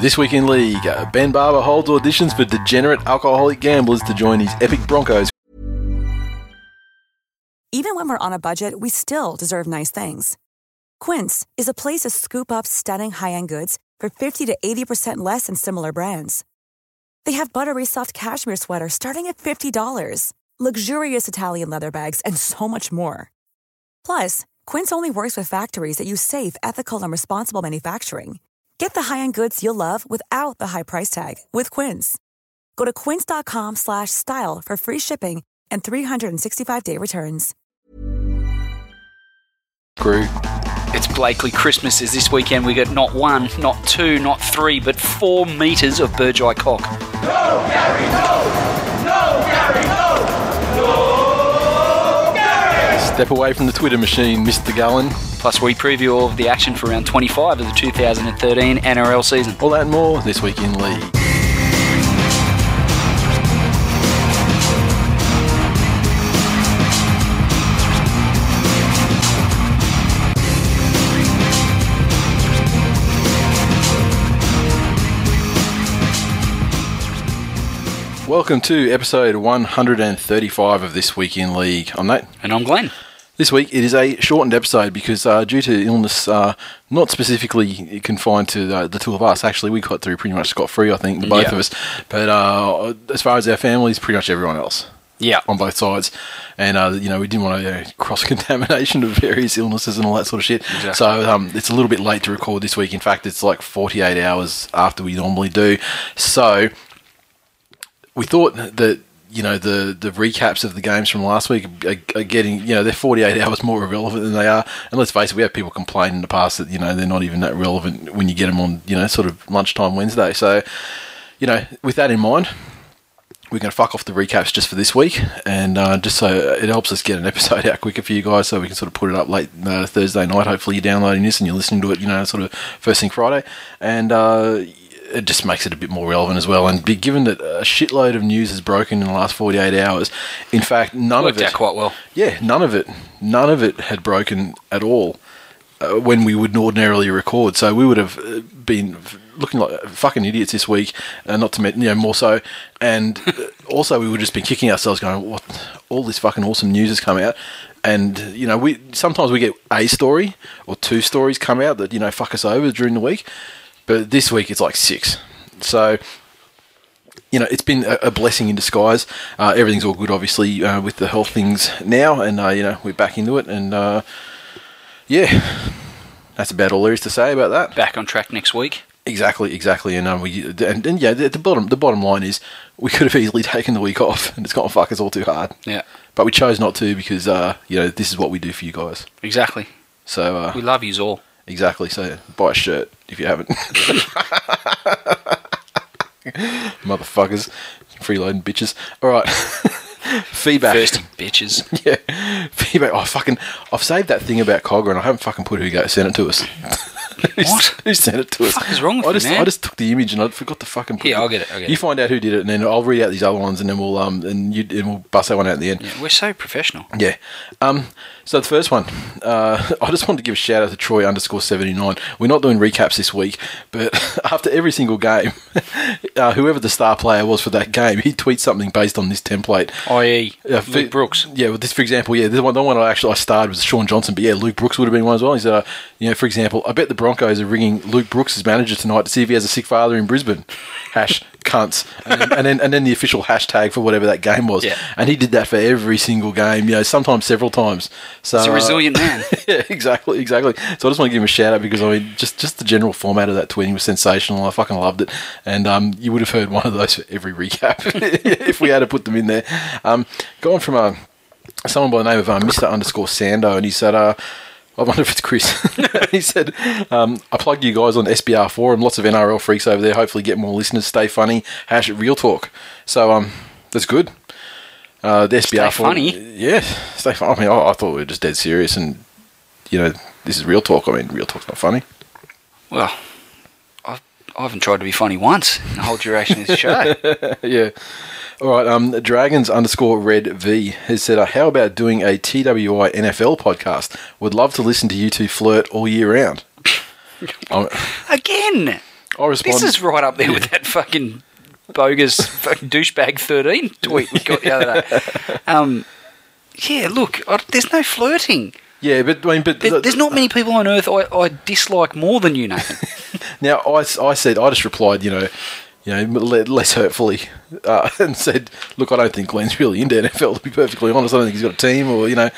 This Week in League, Ben Barber holds auditions for degenerate alcoholic gamblers to join his epic Broncos. Even when we're on a budget, we still deserve nice things. Quince is a place to scoop up stunning high-end goods for 50 to 80% less than similar brands. They have buttery soft cashmere sweaters starting at $50, luxurious Italian leather bags, and so much more. Plus, Quince only works with factories that use safe, ethical, and responsible manufacturing. Get the high-end goods you'll love without the high price tag with Quince. Go to quince.com/style for free shipping and 365-day returns. Crew. It's Blakely Christmases this weekend. We got not one, not two, not three, but 4 metres of Burgeye cock. No, Gary, no! No, Gary, no! No, Gary! Step away from the Twitter machine, Mr. Gullen. Plus, we preview all of the action for round 25 of the 2013 NRL season. All that and more this week in League. Welcome to episode 135 of This Week in League. I'm Nate. And I'm Glenn. This week it is a shortened episode because due to illness, not specifically confined to the two of us, actually we got through pretty much scot-free, I think, the both of us. But as far as our families, pretty much everyone else. Yeah. On both sides. And, we didn't want to cross-contamination of various illnesses and all that sort of shit. Exactly. So it's a little bit late to record this week. In fact, it's like 48 hours after we normally do. So we thought that the recaps of the games from last week are getting, they're 48 hours more irrelevant than they are. And let's face it, we have people complain in the past that, they're not even that relevant when you get them on, sort of lunchtime Wednesday. So, with that in mind, we're going to fuck off the recaps just for this week. And just so it helps us get an episode out quicker for you guys so we can sort of put it up late Thursday night. Hopefully you're downloading this and you're listening to it, sort of first thing Friday. And it just makes it a bit more relevant as well. And given that a shitload of news has broken in the last 48 hours, in fact, worked out quite well. Yeah, none of it had broken at all when we would ordinarily record. So we would have been looking like fucking idiots this week, not to mention, more so. And also we would have just been kicking ourselves going, what? All this fucking awesome news has come out. And, we sometimes get a story or two stories come out that, fuck us over during the week. But this week, it's like 6. So, it's been a blessing in disguise. Everything's all good, obviously, with the health things now. And, we're back into it. And, that's about all there is to say about that. Back on track next week. Exactly. And, the bottom line is we could have easily taken the week off. And it's gone, fuck, it's all too hard. Yeah. But we chose not to because, this is what we do for you guys. Exactly. So we love yous all. Exactly, so buy a shirt if you haven't. Motherfuckers. Freeloading bitches. All right. Feedback. Thirsty bitches. Yeah. Feedback. Oh, fucking. I've saved that thing about Cogger and I haven't fucking put who sent it to us. What? Who sent it to us? What the fuck is wrong with you, man? I just took the image and I forgot to fucking put it. Yeah, I'll get it. You find out who did it and then I'll read out these other ones and then we'll we'll bust that one out at the end. Yeah, we're so professional. Yeah. So the first one, I just wanted to give a shout out to Troy_79. We're not doing recaps this week, but after every single game, whoever the star player was for that game, he tweets something based on this template. I.e. Luke Brooks. Yeah, well, this, for example, yeah, the one I starred was Sean Johnson, but yeah, Luke Brooks would have been one as well. He said, for example, I bet the Broncos are ringing Luke Brooks' manager tonight to see if he has a sick father in Brisbane. Hash cunts. And then the official hashtag for whatever that game was. Yeah. And he did that for every single game, sometimes several times. So, he's a resilient man. Yeah, exactly. So I just want to give him a shout out because, just the general format of that tweeting was sensational. I fucking loved it. And you would have heard one of those for every recap if we had to put them in there. Going from someone by the name of Mr. _Sando, and he said, I wonder if it's Chris. He said, I plugged you guys on SBR forum. Lots of NRL freaks over there. Hopefully get more listeners. Stay funny. #realtalk. So that's good. The SBR forum. Stay funny. Yeah. Stay funny. I mean, I thought we were just dead serious and, you know, this is real talk. I mean, real talk's not funny. Well, I haven't tried to be funny once in the whole duration of this show. Yeah. All right. Dragons_RedV has said, how about doing a TWI NFL podcast? Would love to listen to you two flirt all year round. Again. I respond, this is right up there with that fucking bogus fucking douchebag 13 tweet we got the other day. Yeah, look, there's no flirting. Yeah, but I mean, but there's not many people on earth I dislike more than you, Nathan. Now, I just replied, you know, less hurtfully, and said, "Look, I don't think Glenn's really into NFL. To be perfectly honest, I don't think he's got a team or any of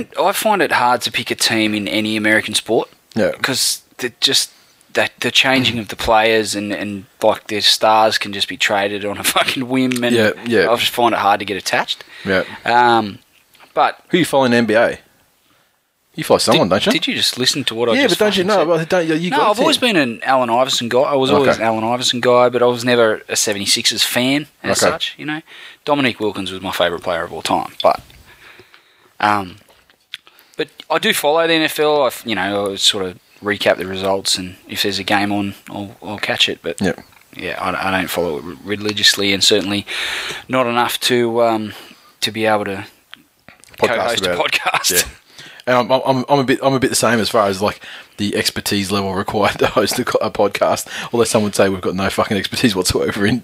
that." I find it hard to pick a team in any American sport. Yeah, because just that the changing of the players and like their stars can just be traded on a fucking whim, and I just find it hard to get attached. Yeah. But who you follow in NBA? You follow someone, don't you? Did you just listen to what I just said? Yeah, but don't you know? I've always been an Allen Iverson guy. I was always an Allen Iverson guy, but I was never a 76ers fan as such, you know. Dominique Wilkins was my favourite player of all time. But I do follow the NFL. I sort of recap the results, and if there's a game on, I'll catch it. But, I don't follow it religiously, and certainly not enough to be able to co-host a podcast. Yeah. And I'm a bit the same as far as like the expertise level required to host a podcast. Although some would say we've got no fucking expertise whatsoever in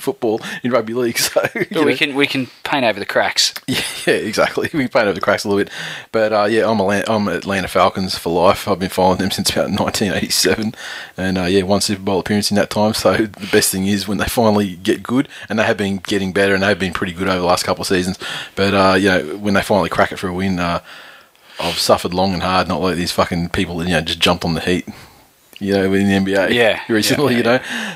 football, in rugby league. So we can paint over the cracks. Yeah, exactly. We can paint over the cracks a little bit. But I'm Atlanta Falcons for life. I've been following them since about 1987, and one Super Bowl appearance in that time. So the best thing is when they finally get good, and they have been getting better, and they've been pretty good over the last couple of seasons. But when they finally crack it for a win. I've suffered long and hard, not like these fucking people that, just jumped on the heat, in the NBA recently, .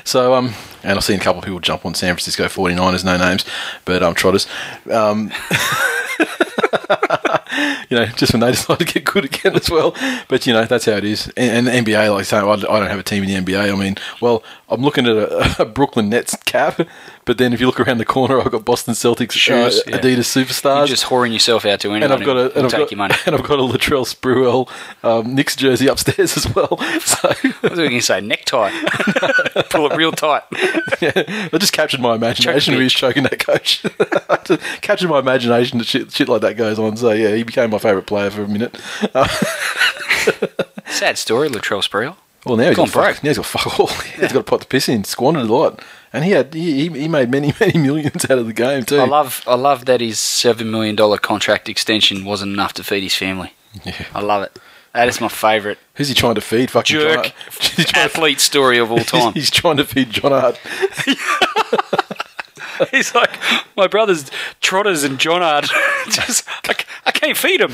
So, and I've seen a couple of people jump on San Francisco 49ers, no names, but trotters. Just when they decide to get good again as well. But, that's how it is. And the NBA, like saying, well, I don't have a team in the NBA. I mean, well, I'm looking at a Brooklyn Nets cap, but then if you look around the corner, I've got Boston Celtics shoes, Adidas Superstars. You're just whoring yourself out to anyone, and I've got your money. And I've got a Latrell Sprewell Knicks jersey upstairs as well. So what was I going to say? Necktie. Pull it real tight. Yeah, I just captured my imagination. He was choking that coach. Captured my imagination that shit like that goes on. So, yeah, he became my favourite player for a minute. Sad story, Latrell Sprewell. Well, now he's got fuck all. Yeah. He's got a pot to piss in, squandered a lot. And he made many, many millions out of the game too. I love that his $7 million contract extension wasn't enough to feed his family. Yeah. I love it. That is my favourite. Who's he trying to feed? Fucking jerk athlete story of all time. He's trying to feed John Hart. He's like, my brother's trotters and Johnard. I can't feed him.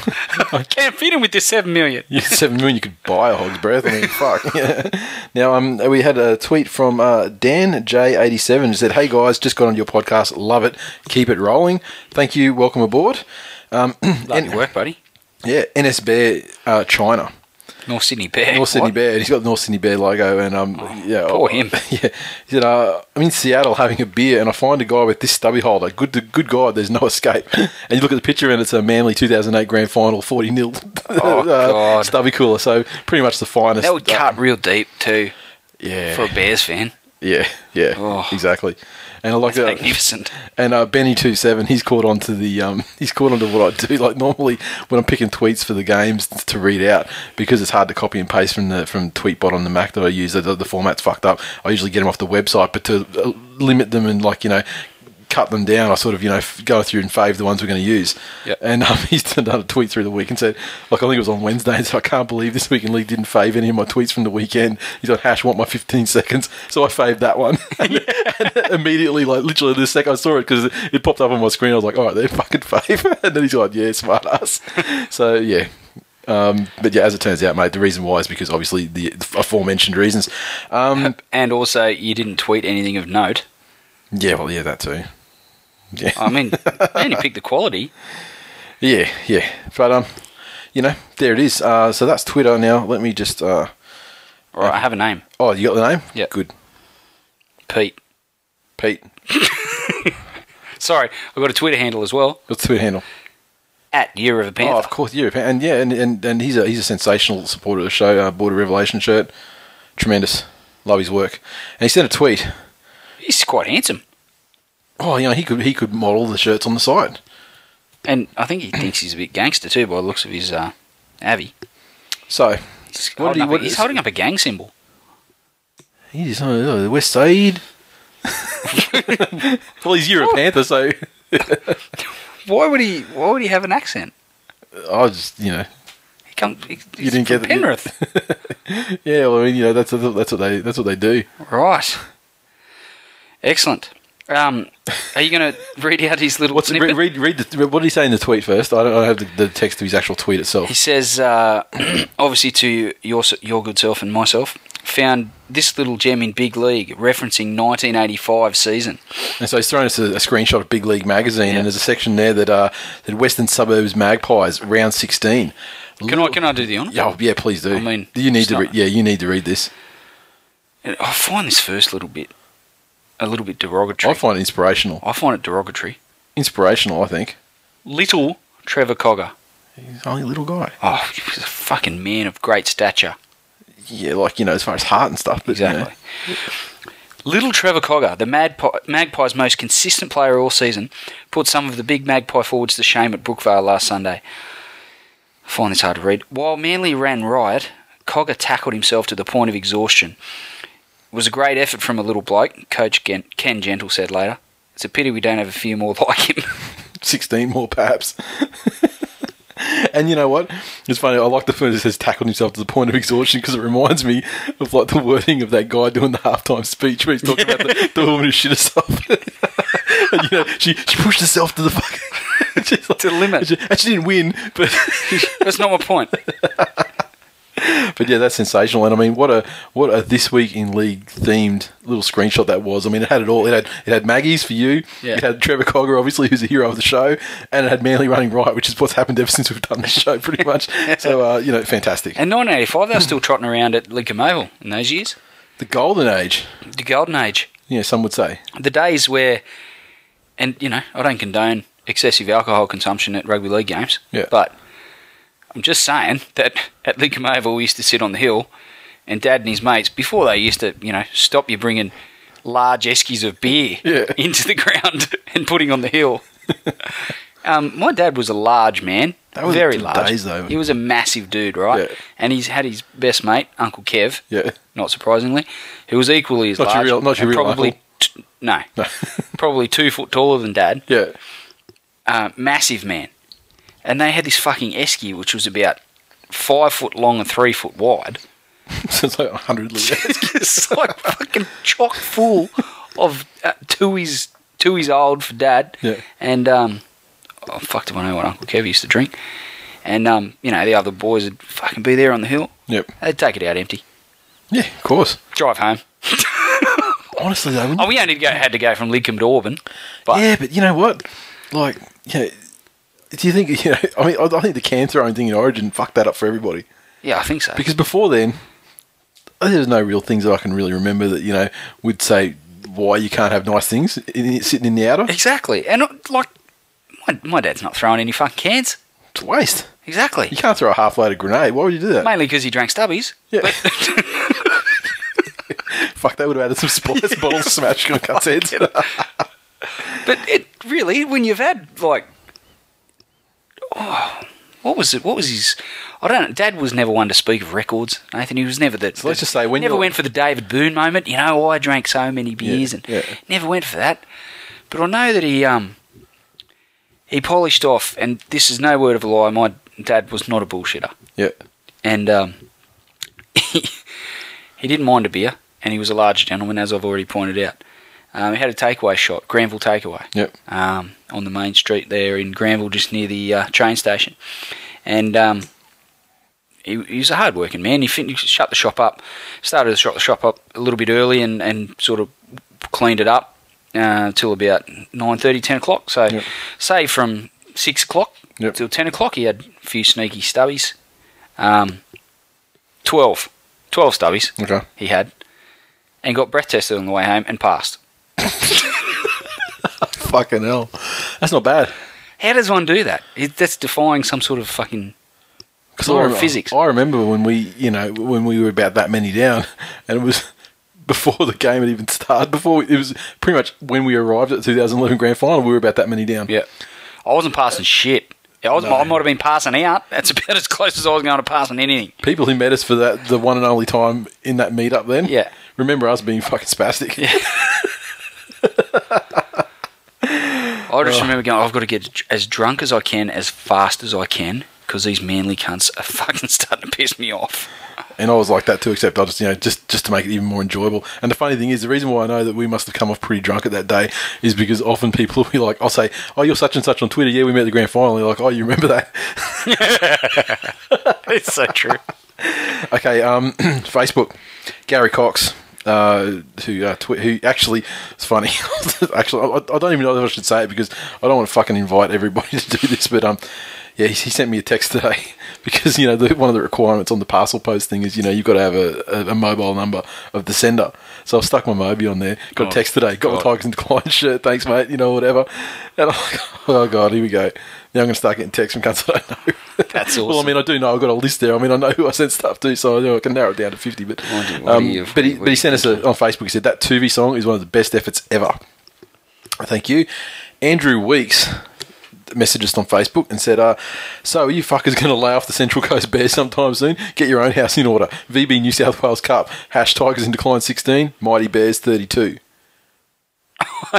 I can't feed him with this $7 million. Yeah, $7 million, you could buy a hog's breath. I mean, fuck. Yeah. Now, we had a tweet from Dan J87 who said, "Hey guys, just got on your podcast. Love it. Keep it rolling. Thank you. Welcome aboard." Love your work, buddy. Yeah, NSBear China. North Sydney Bear. Bear. He's got the North Sydney Bear logo, and poor him. Yeah, he said, "I'm in Seattle having a beer, and I find a guy with this stubby holder. Good God, there's no escape." And you look at the picture, and it's a Manly 2008 Grand Final 40-0 stubby cooler. So pretty much the finest. That would cut real deep too. Yeah, for a Bears fan. Yeah, exactly. And I like that. Magnificent. And Benny27, he's caught onto what I do. Like normally when I'm picking tweets for the games to read out, because it's hard to copy and paste from Tweetbot on the Mac that I use. The format's fucked up. I usually get them off the website, but to limit them and cut them down, I sort of go through and fave the ones we're going to use. Yep. And he's done a tweet through the week and said, I think it was on Wednesday, so I can't believe This Week in League didn't fave any of my tweets from the weekend. He's like, want my 15 seconds. So I faved that one. And immediately, literally the second I saw it, because it popped up on my screen, I was like, all right, they're fucking fave. And then he's like, yeah, smart ass. So, yeah. But yeah, as it turns out, mate, the reason why is because obviously the aforementioned reasons. And also, you didn't tweet anything of note. Yeah, well, yeah, that too. Yeah. I mean, you picked the quality. Yeah. But you know, there it is. So that's Twitter now. Let me just... all right, I have a name. Oh, you got the name? Yeah. Good. Pete. Sorry, I've got a Twitter handle as well. What's the Twitter handle? At Year of a Panther. Oh, of course, Year of a Panther. And yeah, and he's a sensational supporter of the show. Bought a Revelation shirt. Tremendous. Love his work. And he sent a tweet. He's quite handsome. Oh, you know, he could model the shirts on the site. And I think he thinks he's a bit gangster too, by the looks of his avi. So, he's holding up a gang symbol. He's the West Side. Well, he's Euro Panther, so why would he have an accent? I just, you know, he comes. You didn't get Penrith. Yeah, well, I mean, you know, that's what they do. Right. Excellent. Are you going to read out his little snippet? What did he say in the tweet first? I don't have the text of his actual tweet itself. He says, obviously to your good self and myself, found this little gem in Big League, referencing 1985 season. And so he's thrown us a screenshot of Big League magazine, yeah. And there's a section there that Western Suburbs Magpies, round 16. Can I do the honour? Oh, yeah, please do. I mean, you need to read this. I find this first little bit a little bit derogatory. I find it inspirational. I find it derogatory. Inspirational, I think. Little Trevor Cogger. He's only a little guy. Oh, he's a fucking man of great stature. Yeah, like, you know, as far as heart and stuff. But exactly. You know. Little Trevor Cogger, the Magpie's most consistent player all season, put some of the big Magpie forwards to shame at Brookvale last Sunday. I find this hard to read. While Manly ran riot, Cogger tackled himself to the point of exhaustion. It was a great effort from a little bloke, Coach Ken Gentle said later. It's a pity we don't have a few more like him. 16 more, perhaps. And you know what? It's funny. I like the fact that it says tackled himself to the point of exhaustion because it reminds me of like the wording of that guy doing the halftime speech where he's talking about the woman who shit herself. And, you know, she pushed herself to the fucking to the limit. And she didn't win, but that's not my point. But yeah, that's sensational. And I mean, what a This Week in League themed little screenshot that was. I mean, it had it all. It had Maggie's for you. Yeah. It had Trevor Cogger, obviously, who's a hero of the show, and it had Manly running riot, which is what's happened ever since we've done this show, pretty much. So you know, fantastic. And 1985, they were still trotting around at Lincoln Oval in those years. The golden age. The golden age. Yeah, some would say the days where, and you know, I don't condone excessive alcohol consumption at rugby league games. Yeah, but. I'm just saying that at Lincoln Oval we used to sit on the hill and Dad and his mates, before they used to, you know, stop you bringing large eskies of beer into the ground and putting on the hill. My dad was a large man, that was very large. Days, though. He was a massive dude, right? Yeah. And he's had his best mate, Uncle Kev, not surprisingly, who was equally as large. Not your real probably Uncle. No. Probably 2 foot taller than Dad. Yeah. Massive man. And they had this fucking esky, which was about 5 foot long and 3 foot wide. So it's like 100 litres. It's like fucking chock full of Tui's old for Dad. Yeah. And, fuck, do I know what Uncle Kev used to drink? And, you know, the other boys would fucking be there on the hill. Yep. They'd take it out empty. Yeah, of course. Drive home. Honestly, though. We only had to go from Lidcombe to Auburn. But yeah, but you know what? Like, yeah. Do you think, you know, I mean, I think the can throwing thing in Origin fucked that up for everybody. Yeah, I think so. Because before then, there's no real things that I can really remember that, you know, would say why you can't have nice things sitting in the outer. Exactly. And, like, my dad's not throwing any fucking cans. It's a waste. Exactly. You can't throw a half-loaded grenade. Why would you do that? Mainly because he drank stubbies. Yeah. But fuck, they would have added some spice bottles smashed on cunts' heads. But it really, when you've had, like... Oh, what was it? What was his... I don't know. Dad was never one to speak of records, Nathan. He was never that... So let's just say... Never went for the David Boone moment. You know, I drank so many beers and never went for that. But I know that he polished off, and this is no word of a lie, my dad was not a bullshitter. Yeah. And he didn't mind a beer, and he was a large gentleman, as I've already pointed out. He had a takeaway shot, Granville Takeaway, on the main street there in Granville, just near the train station. And he was a hard-working man. He shut the shop up, started to shut the shop up a little bit early and sort of cleaned it up till about 9:30, 10 o'clock. So say from 6 o'clock, Yep. Till 10 o'clock, he had a few sneaky stubbies. 12 stubbies he had, and got breath tested on the way home and passed. Fucking hell. That's not bad. How does one do that? That's defying some sort of fucking law of physics. I remember when we were about that many down, and it was before the game had even started. It was pretty much when we arrived at the 2011 grand final, we were about that many down. Yeah. I wasn't passing shit. I might have been passing out. That's about as close as I was going to passing anything. People who met us for that, the one and only time in that meet-up then, yeah, remember us being fucking spastic. Yeah. I just remember going, I've got to get as drunk as I can, as fast as I can, because these Manly cunts are fucking starting to piss me off. And I was like that too, except I just to make it even more enjoyable. And the funny thing is, the reason why I know that we must have come off pretty drunk at that day is because often people will be like, I'll say, oh, you're such and such on Twitter. Yeah, we met at the grand final. They're like, oh, you remember that? It's so true. Okay, Facebook. Gary Cox, who actually, it's funny. I don't even know if I should say it because I don't want to fucking invite everybody to do this, but yeah, he sent me a text today because, one of the requirements on the parcel post thing is, you've got to have a mobile number of the sender. So I've stuck my Moby on there. Got a text today. Got the Tigers in decline shirt. Thanks, mate. Whatever. And I'm like, oh, God, here we go. Now I'm going to start getting texts from cunts I don't know. That's awesome. Well, I do know. I've got a list there. I know who I sent stuff to, so I can narrow it down to 50. But he sent us on Facebook. He said, that Tuvi song is one of the best efforts ever. Thank you. Andrew Weeks messaged us on Facebook and said, so are you fuckers going to lay off the Central Coast Bears sometime soon? Get your own house in order. VB New South Wales Cup. #Tigers in decline 16. Mighty Bears 32.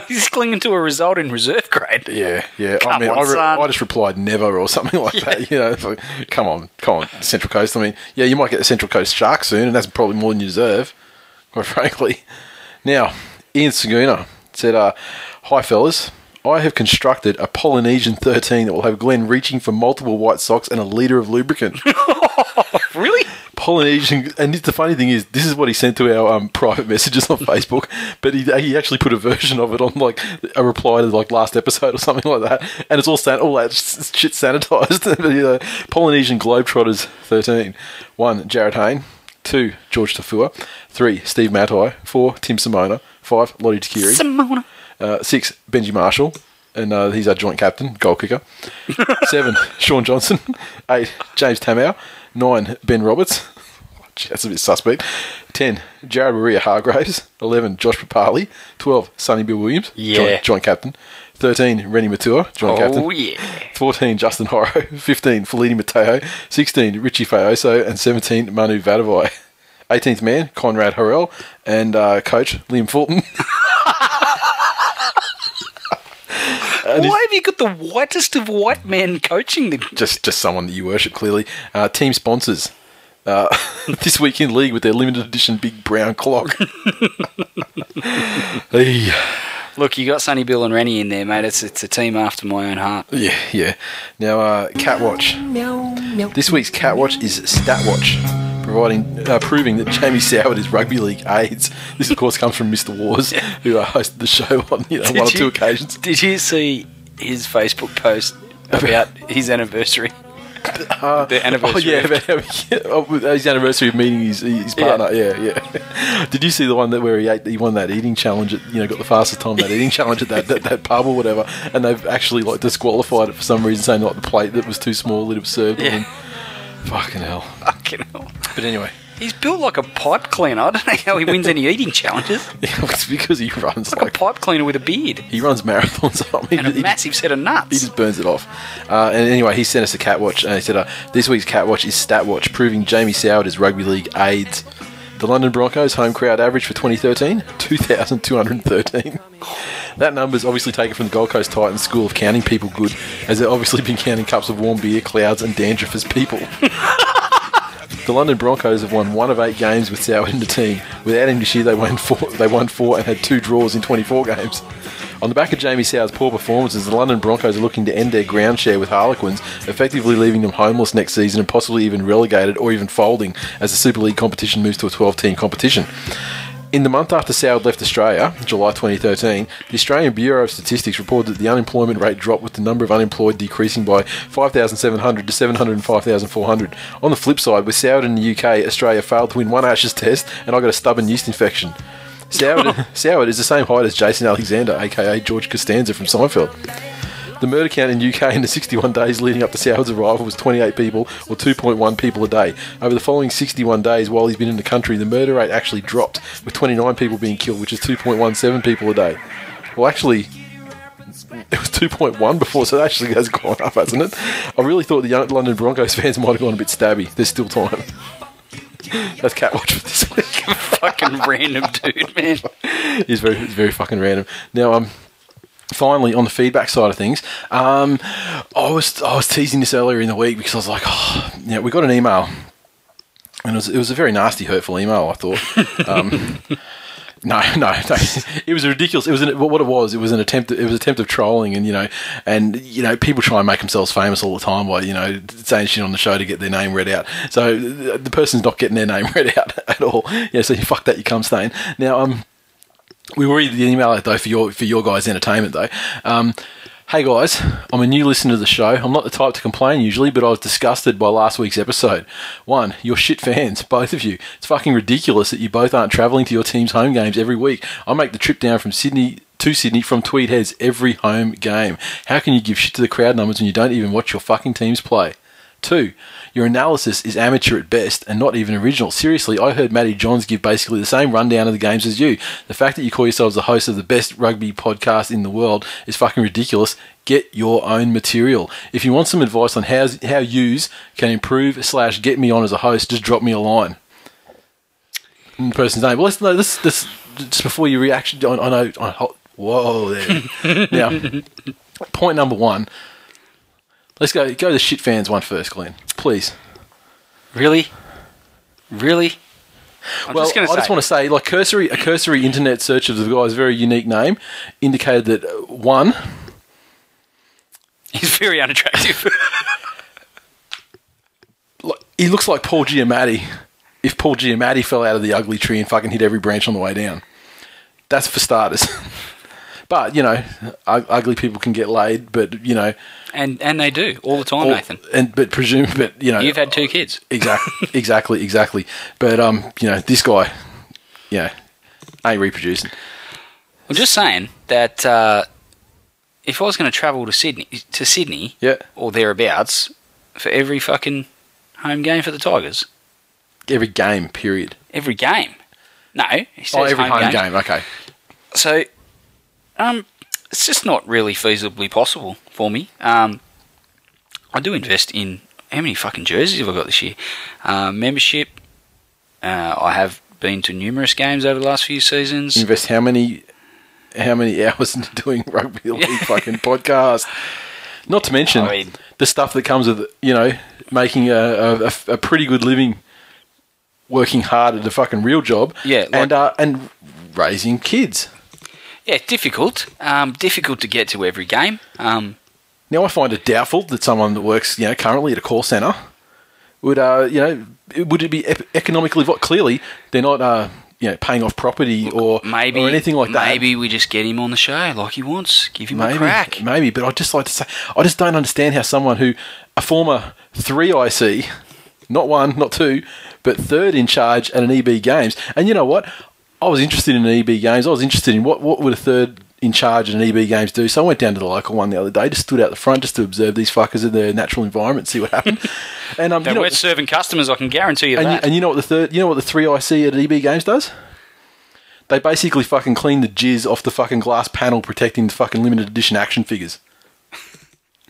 He's clinging to a result in reserve grade. Yeah. I just replied never or something like that. Like, come on, Central Coast. You might get the Central Coast Sharks soon, and that's probably more than you deserve, quite frankly. Now, Ian Saguna said, hi, fellas. I have constructed a Polynesian 13 that will have Glenn reaching for multiple white socks and a litre of lubricant. Really? Polynesian. And the funny thing is, this is what he sent to our private messages on Facebook, but he actually put a version of it on like a reply to like last episode or something like that, and it's all that shit sanitised. Polynesian Globetrotters 13. 1. Jared Hayne. 2. George Tafua. 3. Steve Matai. 4. Tim Simona. 5. Lottie Takiri. Simona. 6, Benji Marshall, and he's our joint captain, goal kicker. 7, Sean Johnson. 8, James Tamau. 9, Ben Roberts. That's a bit suspect. 10, Jared Maria Hargraves. 11, Josh Papali. 12, Sonny Bill Williams, joint captain. 13, Rennie Matua, joint captain. Oh, yeah. 14, Justin Horro. 15, Felini Mateo. 16, Richie Fayoso. And 17, Manu Vadavai. 18th man, Conrad Harrell. And coach, Liam Fulton. And why have you got the whitest of white men coaching them? Just someone that you worship, clearly. Team sponsors. This Week in League with their limited edition big brown clock. Hey. Look, you got Sonny Bill and Rennie in there, mate. It's a team after my own heart. Yeah. Now, Catwatch. This week's Catwatch is Statwatch. Proving that Jamie Soward is rugby league aids. This, of course, comes from Mr. Wars, who hosted the show on one or two occasions. Did you see his Facebook post about his anniversary? The anniversary. Oh, yeah, his anniversary of meeting his partner. Yeah. Did you see the one where he won that eating challenge? Got the fastest time that eating challenge at that pub or whatever, and they've actually disqualified it for some reason, saying the plate that was too small that it was served on. Fucking hell. But anyway. He's built like a pipe cleaner. I don't know how he wins any eating challenges. It's because he runs like a pipe cleaner with a beard. He runs marathons. And a massive set of nuts. He just burns it off. And anyway, he sent us a Catwatch, and he said, this week's Catwatch is Statwatch, proving Jamie Soward is rugby league aids. The London Broncos home crowd average for 2013, 2,213. That number's obviously taken from the Gold Coast Titans School of Counting People Good, as they've obviously been counting cups of warm beer, clouds, and dandruff as people. The London Broncos have won 1 of 8 games with Soward in the team. Without him this year, they won four and had 2 draws in 24 games. On the back of Jamie Soward's poor performances, the London Broncos are looking to end their ground share with Harlequins, effectively leaving them homeless next season and possibly even relegated or even folding as the Super League competition moves to a 12-team competition. In the month after Soward left Australia, July 2013, the Australian Bureau of Statistics reported that the unemployment rate dropped with the number of unemployed decreasing by 5,700 to 705,400. On the flip side, with Soward in the UK, Australia failed to win one Ashes test and I got a stubborn yeast infection. Soward is the same height as Jason Alexander, aka George Costanza from Seinfeld. The murder count in UK in the 61 days leading up to Soward's arrival was 28 people, or 2.1 people a day. Over the following 61 days while he's been in the country, the murder rate actually dropped, with 29 people being killed, which is 2.17 people a day. Well, actually, it was 2.1 before, so it actually has gone up, hasn't it? I really thought the young London Broncos fans might have gone a bit stabby. There's still time. That's Catwatch for this week. Fucking random dude, man. He's very fucking random. Now, finally, on the feedback side of things, I was teasing this earlier in the week because I was like, we got an email, and it was a very nasty, hurtful email, I thought. No, it was ridiculous. It was an attempt of trolling, and people try and make themselves famous all the time by saying shit on the show to get their name read out. So the person's not getting their name read out at all. Yeah, so you fuck that, you cum stain. Now, we will read the email out, though, for your guys' entertainment, though. Hey, guys. I'm a new listener to the show. I'm not the type to complain usually, but I was disgusted by last week's episode. One, you're shit fans, both of you. It's fucking ridiculous that you both aren't travelling to your team's home games every week. I make the trip down from Sydney to Sydney from Tweed Heads every home game. How can you give shit to the crowd numbers when you don't even watch your fucking teams play? Two, your analysis is amateur at best and not even original. Seriously, I heard Matty Johns give basically the same rundown of the games as you. The fact that you call yourselves the host of the best rugby podcast in the world is fucking ridiculous. Get your own material. If you want some advice on how yous can improve / get me on as a host, just drop me a line. And the person's name. Well, let's know this just before your reaction. I know. Whoa there. Now, point number one. Let's go the shit fans one first, Glenn. Please. Really? I just want to say, like, a cursory internet search of the guy's very unique name indicated that, one... he's very unattractive. He looks like Paul Giamatti if Paul Giamatti fell out of the ugly tree and fucking hit every branch on the way down. That's for starters. But, ugly people can get laid, but, And they do, all the time, Nathan. You've had two kids. Exactly. But, this guy, ain't reproducing. I'm just saying that if I was going to travel to Sydney, yeah, or thereabouts, for every fucking home game for the Tigers. Every game, period. Every game? No. Every home game, okay. So... it's just not really feasibly possible for me. I do invest in how many fucking jerseys have I got this year? Membership. I have been to numerous games over the last few seasons. You invest how many hours into doing rugby league fucking podcast? Not to mention the stuff that comes with making a pretty good living, working hard at a fucking real job, and raising kids. Yeah, difficult. Difficult to get to every game. Now, I find it doubtful that someone that works, currently at a call centre would, would it be economically? Clearly, they're not, paying off property or anything like that. Maybe we just get him on the show like he wants. Give him a crack. Maybe, but I'd just like to say, I just don't understand how someone who, a former 3IC, not one, not two, but third in charge at an EB Games, and you know what? I was interested in EB Games. I was interested in what would a third in charge at an EB Games do. So I went down to the local one the other day, just stood out the front just to observe these fuckers in their natural environment, see what happened. And they weren't serving customers, I can guarantee you that. And you know what the 3IC at EB Games does? They basically fucking clean the jizz off the fucking glass panel protecting the fucking limited edition action figures.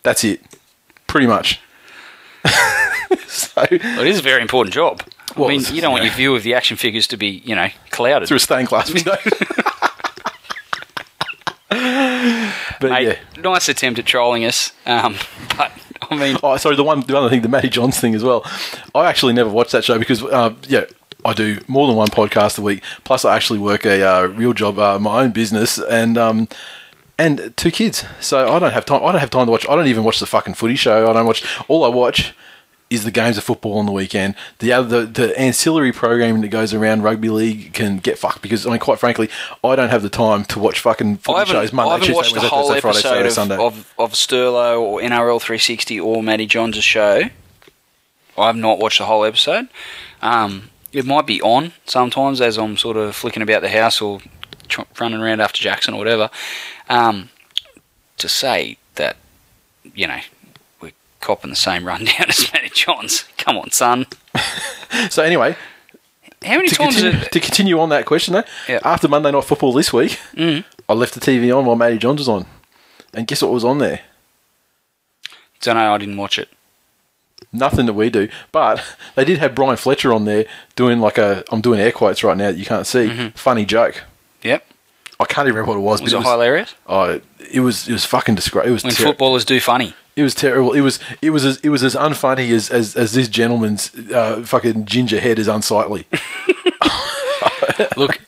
That's it. Pretty much. It is a very important job. You don't want your view of the action figures to be, clouded. Through a stained glass window. But mate, nice attempt at trolling us. But, I mean... Oh, sorry, the other thing, the Matty Johns thing as well. I actually never watched that show because, I do more than one podcast a week. Plus, I actually work a real job, my own business, and two kids. So, I don't have time to watch. I don't even watch the fucking Footy Show. I don't watch... All I watch... is the games of football on the weekend. The other, the ancillary programming that goes around rugby league can get fucked because, I mean, quite frankly, I don't have the time to watch fucking footy shows Monday, Tuesday, Wednesday, Thursday, Friday, Saturday, Sunday. Of Sterlo or NRL 360 or Matty Johns' show. I've not watched the whole episode. It might be on sometimes as I'm sort of flicking about the house or running around after Jackson or whatever. To say that, you know, we're copping the same rundown as Matty Johns. Come on, son. So anyway, how many times to continue on that question though? Yeah. After Monday Night Football this week, I left the TV on while Matty Johns was on, and guess what was on there? Don't know. I didn't watch it. Nothing that we do, but they did have Brian Fletcher on there doing like a, I'm doing air quotes right now that you can't see, funny joke. Yep. I can't even remember what it was. Was it hilarious? Oh, it was fucking disgraceful. It was when footballers do funny. It was terrible. It was as unfunny as this gentleman's fucking ginger head is unsightly. Look,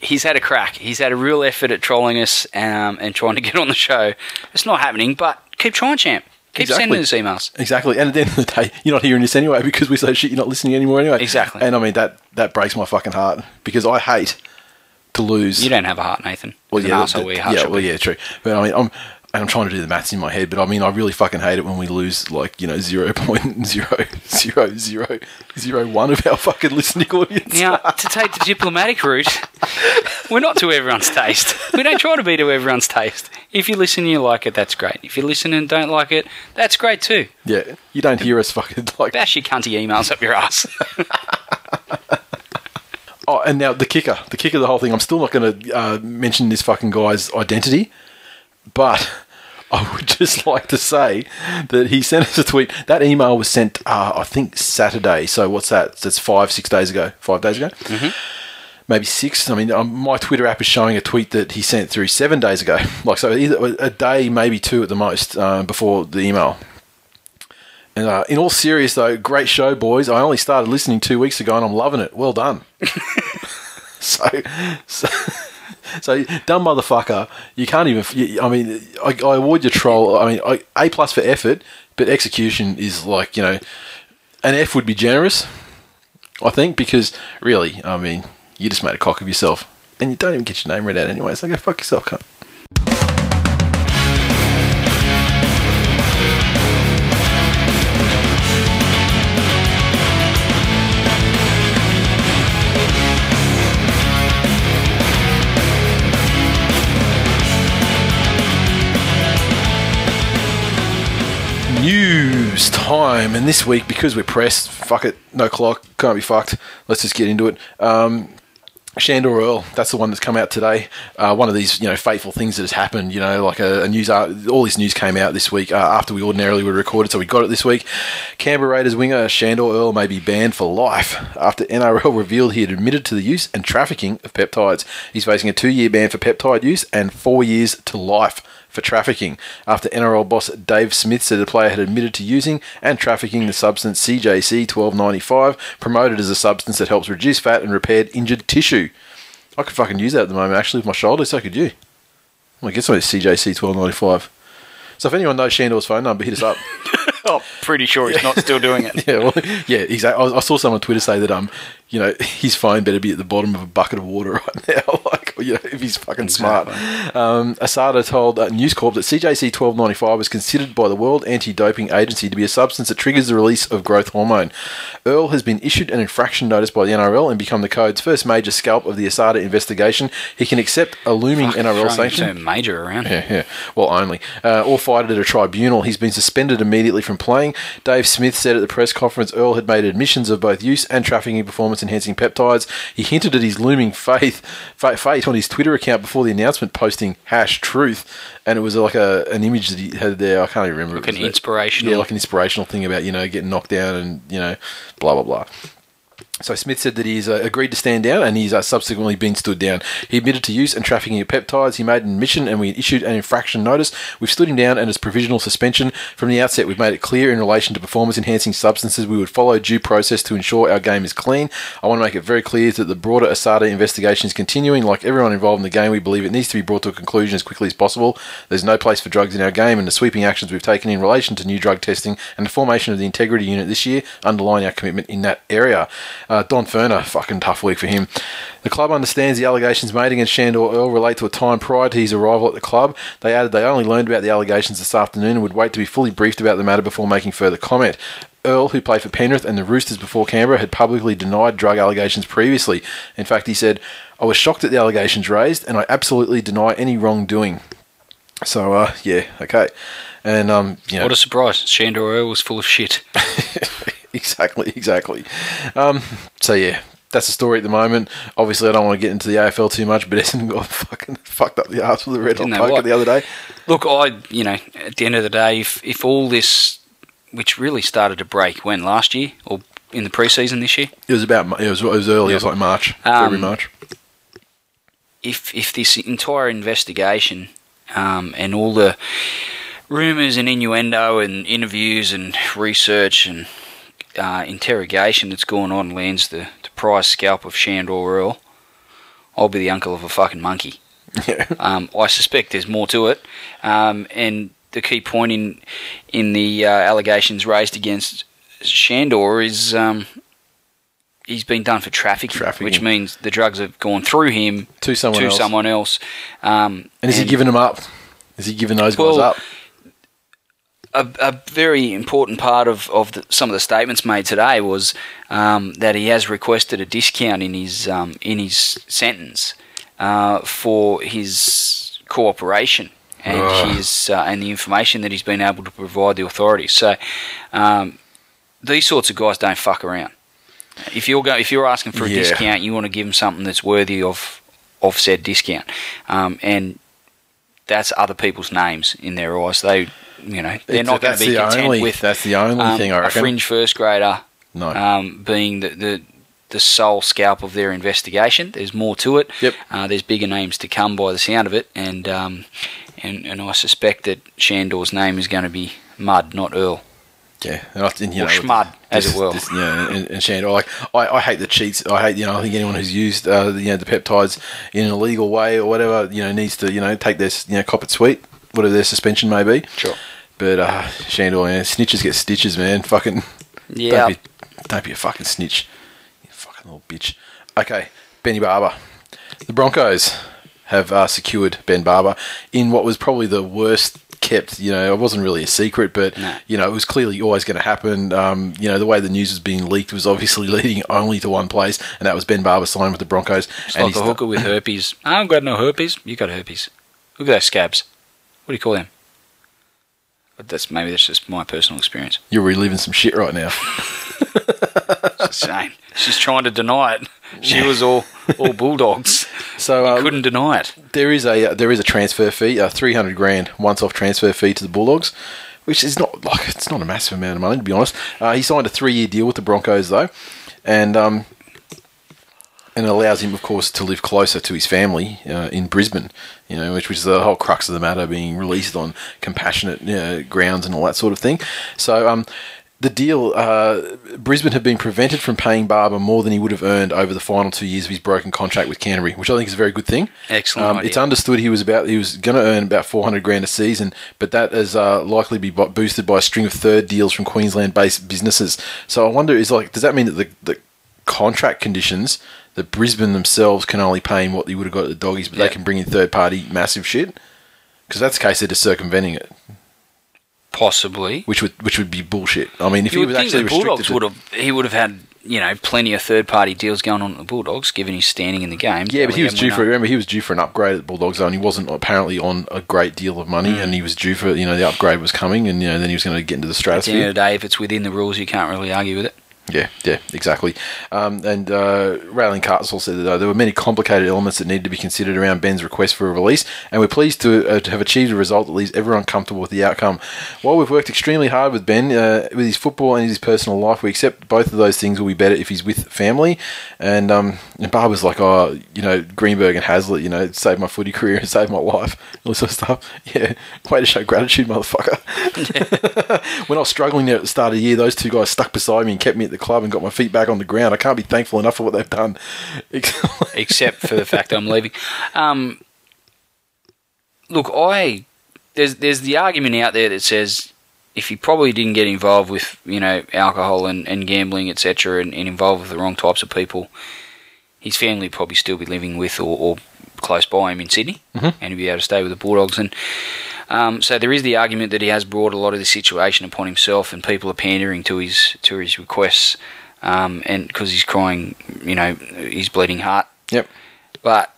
he's had a crack. He's had a real effort at trolling us and trying to get on the show. It's not happening, but keep trying, champ. Keep sending us emails. Exactly. And at the end of the day, you're not hearing this anyway because we say shit, you're not listening anymore anyway. Exactly. And I mean, that breaks my fucking heart because I hate to lose. You don't have a heart, Nathan. Well, yeah, true. But I mean, I'm trying to do the maths in my head, but I mean, I really fucking hate it when we lose, like, you know, 0.0001 of our fucking listening audience. Now, to take the diplomatic route, we're not to everyone's taste. We don't try to be to everyone's taste. If you listen and you like it, that's great. If you listen and don't like it, that's great too. Yeah, you don't hear us fucking like... Bash your cunty emails up your ass. Oh, and now the kicker of the whole thing. I'm still not going to mention this fucking guy's identity, but I would just like to say that he sent us a tweet. That email was sent, I think, Saturday. So what's that? That's 5 6 days ago. 5 days ago? Maybe six. I mean, my Twitter app is showing a tweet that he sent through 7 days ago. Like, so either a day, maybe two at the most, before the email. And in all serious, though, great show, boys. I only started listening 2 weeks ago, and I'm loving it. Well done. So dumb motherfucker. You can't even... I award your troll. I mean, A plus for effort, but execution is like, you know... An F would be generous, I think, because really, I mean, you just made a cock of yourself. And you don't even get your name read out anyway, so go fuck yourself, cunt. News time, and this week, because we're pressed, fuck it, no clock, can't be fucked, let's just get into it. Shandor Earl, that's the one that's come out today. One of these, you know, fateful things that has happened, you know, like a news, all this news came out this week after we ordinarily would record it, so we got it this week. Canberra Raiders winger Shandor Earl may be banned for life after NRL revealed he had admitted to the use and trafficking of peptides. He's facing a 2-year ban for peptide use and 4 years to life for trafficking, after NRL boss Dave Smith said the player had admitted to using and trafficking the substance CJC-1295, promoted as a substance that helps reduce fat and repair injured tissue. I could fucking use that at the moment, actually, with my shoulder, so could you. I'm going to get some of this CJC-1295. So if anyone knows Shandor's phone number, hit us up. I'm pretty sure he's not still doing it. Yeah, exactly. I saw someone on Twitter say that, you know, his phone better be at the bottom of a bucket of water right now, like, you know, if he's fucking smart. Asada told News Corp that CJC-1295 is considered by the World Anti-Doping Agency to be a substance that triggers the release of growth hormone. Earl has been issued an infraction notice by the NRL and become the code's first major scalp of the Asada investigation. He can accept a looming NRL sanction. Major around. Yeah. Well, only. Or fight it at a tribunal. He's been suspended immediately from playing. Dave Smith said at the press conference Earl had made admissions of both use and trafficking performance enhancing peptides. He hinted at his looming fate on his Twitter account before the announcement, posting #truth, and it was like an image that he had there. I can't even remember. Like an inspirational thing about, you know, getting knocked down and, you know, blah blah blah. So Smith said that he's agreed to stand down and he's subsequently been stood down. He admitted to use and trafficking of peptides. He made an admission and we issued an infraction notice. We've stood him down and his provisional suspension. From the outset, we've made it clear in relation to performance-enhancing substances we would follow due process to ensure our game is clean. I want to make it very clear that the broader Asada investigation is continuing. Like everyone involved in the game, we believe it needs to be brought to a conclusion as quickly as possible. There's no place for drugs in our game, and the sweeping actions we've taken in relation to new drug testing and the formation of the integrity unit this year underline our commitment in that area. Don Ferner, fucking tough week for him. The club understands the allegations made against Shandor Earl relate to a time prior to his arrival at the club. They added they only learned about the allegations this afternoon and would wait to be fully briefed about the matter before making further comment. Earl, who played for Penrith and the Roosters before Canberra, had publicly denied drug allegations previously. In fact, he said, "I was shocked at the allegations raised and I absolutely deny any wrongdoing." So, yeah, okay. And, you know, what a surprise. Shandor Earl was full of shit. Exactly. So, yeah, that's the story at the moment. Obviously, I don't want to get into the AFL too much, but Essendon got fucking fucked up the arse with the red-hot poker the other day. Look, at the end of the day, if all this, which really started to break when, last year or in the pre-season this year? It was early. Yeah. It was like March, February, March. If this entire investigation and all the rumours and innuendo and interviews and research and interrogation that's going on lands the prize scalp of Shandor Earl, I'll be the uncle of a fucking monkey. Yeah. I suspect there's more to it. And the key point in the allegations raised against Shandor is he's been done for trafficking, which means the drugs have gone through him to someone else. And is he giving them up? Is he giving those guys up? A very important part of some of the statements made today was that he has requested a discount in his sentence for his cooperation and his and the information that he's been able to provide the authorities. So these sorts of guys don't fuck around. If you're asking for a discount, you want to give them something that's worthy of said discount, and that's other people's names in their eyes. They're not going to be content with. That's the only thing I reckon. A fringe first grader, being the sole scalp of their investigation. There's more to it. Yep. There's bigger names to come by the sound of it, and I suspect that Shandor's name is going to be Mud, not Earl. Yeah, or Schmud, as it were. And Shandor, I hate the cheats. I hate, I think anyone who's used, the peptides in an illegal way or whatever, needs to, take their, cop it sweet. Whatever their suspension may be. Sure. But Shandor, man, snitches get stitches, man. Fucking yeah. Don't be a fucking snitch. You fucking little bitch. Okay, Benny Barber. The Broncos have secured Ben Barber in what was probably the worst kept, it wasn't really a secret, but it was clearly always going to happen. The way the news was being leaked was obviously leading only to one place, and that was Ben Barber signing with the Broncos. It's like a hooker with herpes. I haven't got no herpes. You got herpes. Look at those scabs. What do you call them? That's just my personal experience. You're reliving some shit right now. It's a shame. She's trying to deny it. She was all Bulldogs. So couldn't deny it. There is a transfer fee, $300,000 once-off transfer fee to the Bulldogs, which is not it's not a massive amount of money, to be honest. He signed a 3-year deal with the Broncos though, and it allows him, of course, to live closer to his family in Brisbane, which is the whole crux of the matter, being released on compassionate grounds and all that sort of thing. So the deal, Brisbane have been prevented from paying Barber more than he would have earned over the final 2 years of his broken contract with Canterbury, which I think is a very good thing. Excellent idea. It's understood he was going to earn about $400,000 a season, but that is likely be boosted by a string of third deals from Queensland-based businesses. So I wonder, does that mean that the contract conditions that Brisbane themselves can only pay him what they would have got at the Doggies, but they can bring in third-party massive shit? Because that's the case, they're just circumventing it. Possibly. Which would be bullshit. I mean, if he was actually restricted... Bulldogs he would have had, plenty of third-party deals going on at the Bulldogs, given his standing in the game. Yeah, but he was due for an upgrade at the Bulldogs, and he wasn't apparently on a great deal of money, and he was due for, the upgrade was coming, and then he was going to get into the stratosphere. At the end of the day, if it's within the rules, you can't really argue with it. Yeah, exactly. And Raylan Cartz also said that there were many complicated elements that needed to be considered around Ben's request for a release, and we're pleased to have achieved a result that leaves everyone comfortable with the outcome. While we've worked extremely hard with Ben, with his football and his personal life, we accept both of those things will be better if he's with family. And Barber's like, Greenberg and Hazlitt, saved my footy career and saved my life, all this sort of stuff. Yeah, way to show gratitude, motherfucker. Yeah. When I was struggling there at the start of the year, those two guys stuck beside me and kept me at the club and got my feet back on the ground. I can't be thankful enough for what they've done. Except for the fact that I'm leaving. There's the argument out there that says if he probably didn't get involved with, alcohol and gambling, etc., and involved with the wrong types of people, his family would probably still be living with or close by him in Sydney, and he'd be able to stay with the Bulldogs. And so there is the argument that he has brought a lot of this situation upon himself, and people are pandering to his requests, and because he's crying, his bleeding heart. Yep. But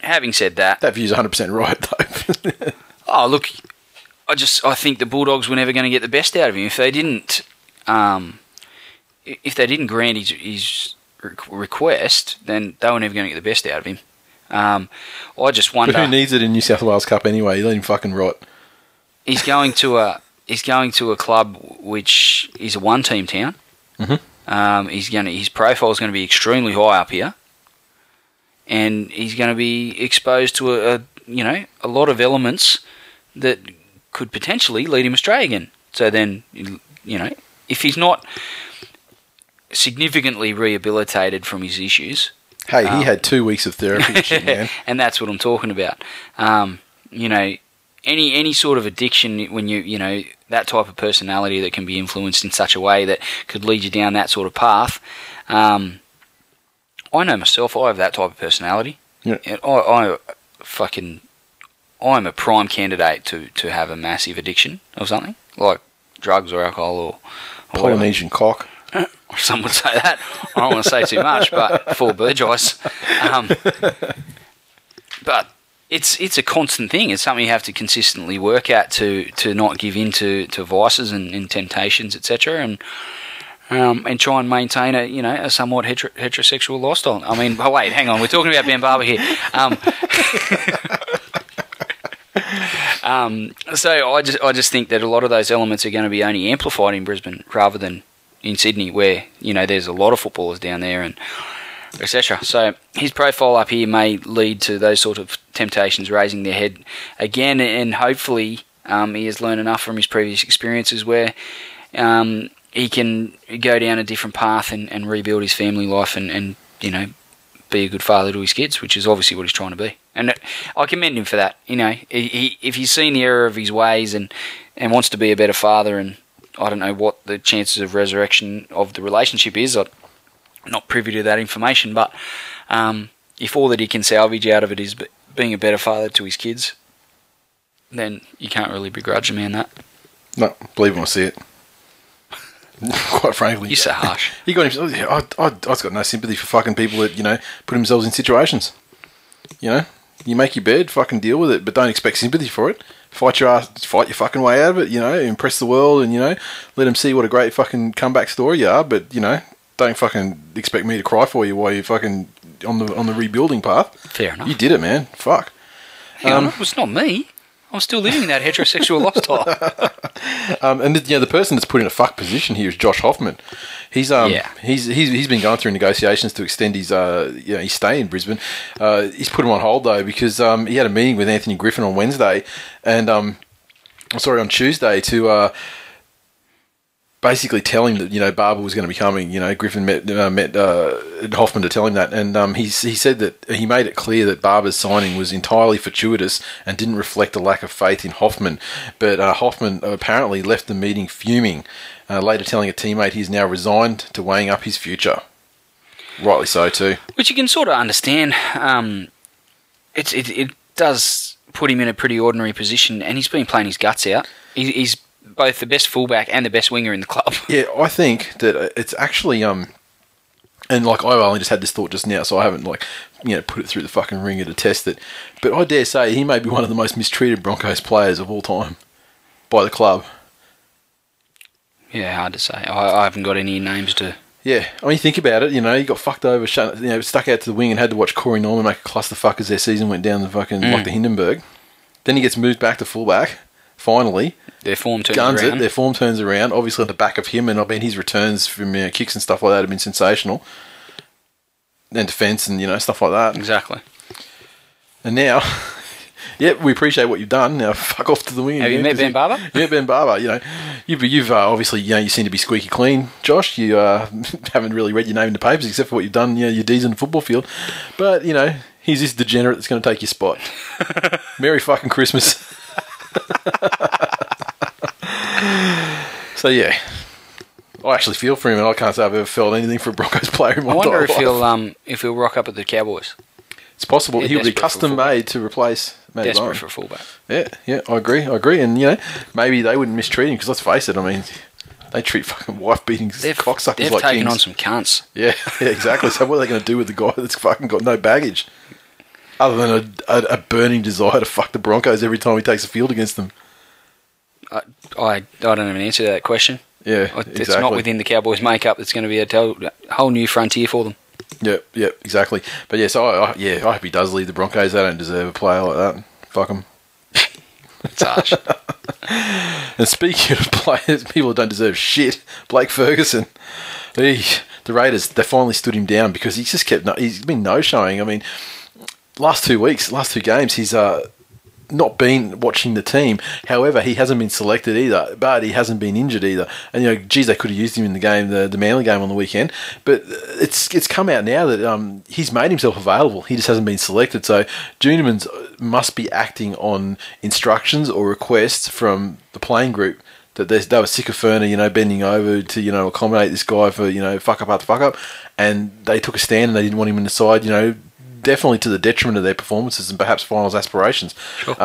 having said that, that view's 100% right, though. Oh, look, I think the Bulldogs were never going to get the best out of him if they didn't grant his request, then they were never going to get the best out of him. I just wonder. But who needs it in New South Wales Cup anyway? You let him fucking rot. He's going to a club which is a one-team town. Mm-hmm. His profile is going to be extremely high up here, and he's going to be exposed to a lot of elements that could potentially lead him astray again. So then, if he's not significantly rehabilitated from his issues. Hey, he had 2 weeks of therapy, shit, man. And that's what I'm talking about. Any sort of addiction when you that type of personality that can be influenced in such a way that could lead you down that sort of path. I know myself, I have that type of personality. Yeah. And I'm a prime candidate to have a massive addiction of something, like drugs or alcohol or Polynesian cock. Some would say that. I don't want to say too much, but for Burgess. But it's a constant thing. It's something you have to consistently work at to not give in to vices and temptations, etc., and try and maintain a somewhat heterosexual lifestyle. I mean, wait, hang on. We're talking about Ben Barber here. So I just think that a lot of those elements are going to be only amplified in Brisbane rather than in Sydney, where there's a lot of footballers down there and etc. So his profile up here may lead to those sort of temptations raising their head again, and hopefully he has learned enough from his previous experiences where he can go down a different path and rebuild his family life and be a good father to his kids, which is obviously what he's trying to be. And I commend him for that. If he's seen the error of his ways and wants to be a better father, and I don't know what the chances of resurrection of the relationship is. I'm not privy to that information, but if all that he can salvage out of it is being a better father to his kids, then you can't really begrudge a man that. No, believe when I see it. Quite frankly. You're so harsh. He got himself. I've got no sympathy for fucking people that, put themselves in situations. You make your bed, fucking deal with it, but don't expect sympathy for it. Fight your fucking way out of it, impress the world and, let them see what a great fucking comeback story you are, but, don't fucking expect me to cry for you while you're fucking on the rebuilding path. Fair enough. You did it, man. Fuck. It was not me. I'm still living that heterosexual lifestyle. The person that's put in a fuck position here is Josh Hoffman. He's been going through negotiations to extend his stay in Brisbane. He's put him on hold though because he had a meeting with Anthony Griffin on Wednesday, and on Tuesday to basically tell him that Barber was going to be coming. Griffin met Hoffman to tell him that, and he said that he made it clear that Barber's signing was entirely fortuitous and didn't reflect a lack of faith in Hoffman. But Hoffman apparently left the meeting fuming, later telling a teammate he's now resigned to weighing up his future. Rightly so too. Which you can sort of understand. It does put him in a pretty ordinary position, and he's been playing his guts out. He's both the best fullback and the best winger in the club. Yeah, I think that it's actually I only just had this thought just now, so I haven't put it through the fucking ringer to test it. But I dare say he may be one of the most mistreated Broncos players of all time by the club. Yeah, hard to say. I haven't got any names to Yeah, I mean, you think about it, you know, he got fucked over, stuck out to the wing and had to watch Corey Norman make a clusterfuck as their season went down the fucking, like the Hindenburg. Then he gets moved back to fullback, finally. Their form turns around, obviously on the back of him, and I mean, his returns from kicks and stuff like that have been sensational. And defence and, stuff like that. Exactly. And now... yeah, we appreciate what you've done. Now, fuck off to the wing. Have you met Ben Barber? Yeah, Ben Barber. You've obviously, you seem to be squeaky clean, Josh. You haven't really read your name in the papers except for what you've done, your D's in the football field. But, he's this degenerate that's going to take your spot. Merry fucking Christmas. So, yeah. I actually feel for him, and I can't say I've ever felt anything for a Broncos player in my life. I wonder if he'll rock up at the Cowboys. It's possible. He'll be custom-made to replace Matty Johns. Desperate for a fullback. Yeah, I agree. And, maybe they wouldn't mistreat him because, let's face it, I mean, they treat fucking wife-beating cocksuckers like kings. They've taken on some cunts. Yeah, exactly. So what are they going to do with the guy that's fucking got no baggage other than a burning desire to fuck the Broncos every time he takes the field against them? I don't even answer that question. Yeah, exactly. It's not within the Cowboys' makeup. It's going to be a whole new frontier for them. Yep, exactly. But yeah, so I hope he does leave the Broncos. They don't deserve a player like that. Fuck them. It's harsh. And speaking of players, people who don't deserve shit, Blake Ferguson. The Raiders, they finally stood him down because he's been no-showing. I mean, last two games, he's not been watching the team. However, he hasn't been selected either, but he hasn't been injured either. And they could have used him in the game, the Manly game on the weekend. But it's come out now that he's made himself available. He just hasn't been selected. So Juniorman's must be acting on instructions or requests from the playing group that they were sick of Ferner, bending over to accommodate this guy for fuck up after fuck up, and they took a stand and they didn't want him in the side. Definitely to the detriment of their performances and perhaps finals aspirations. Sure.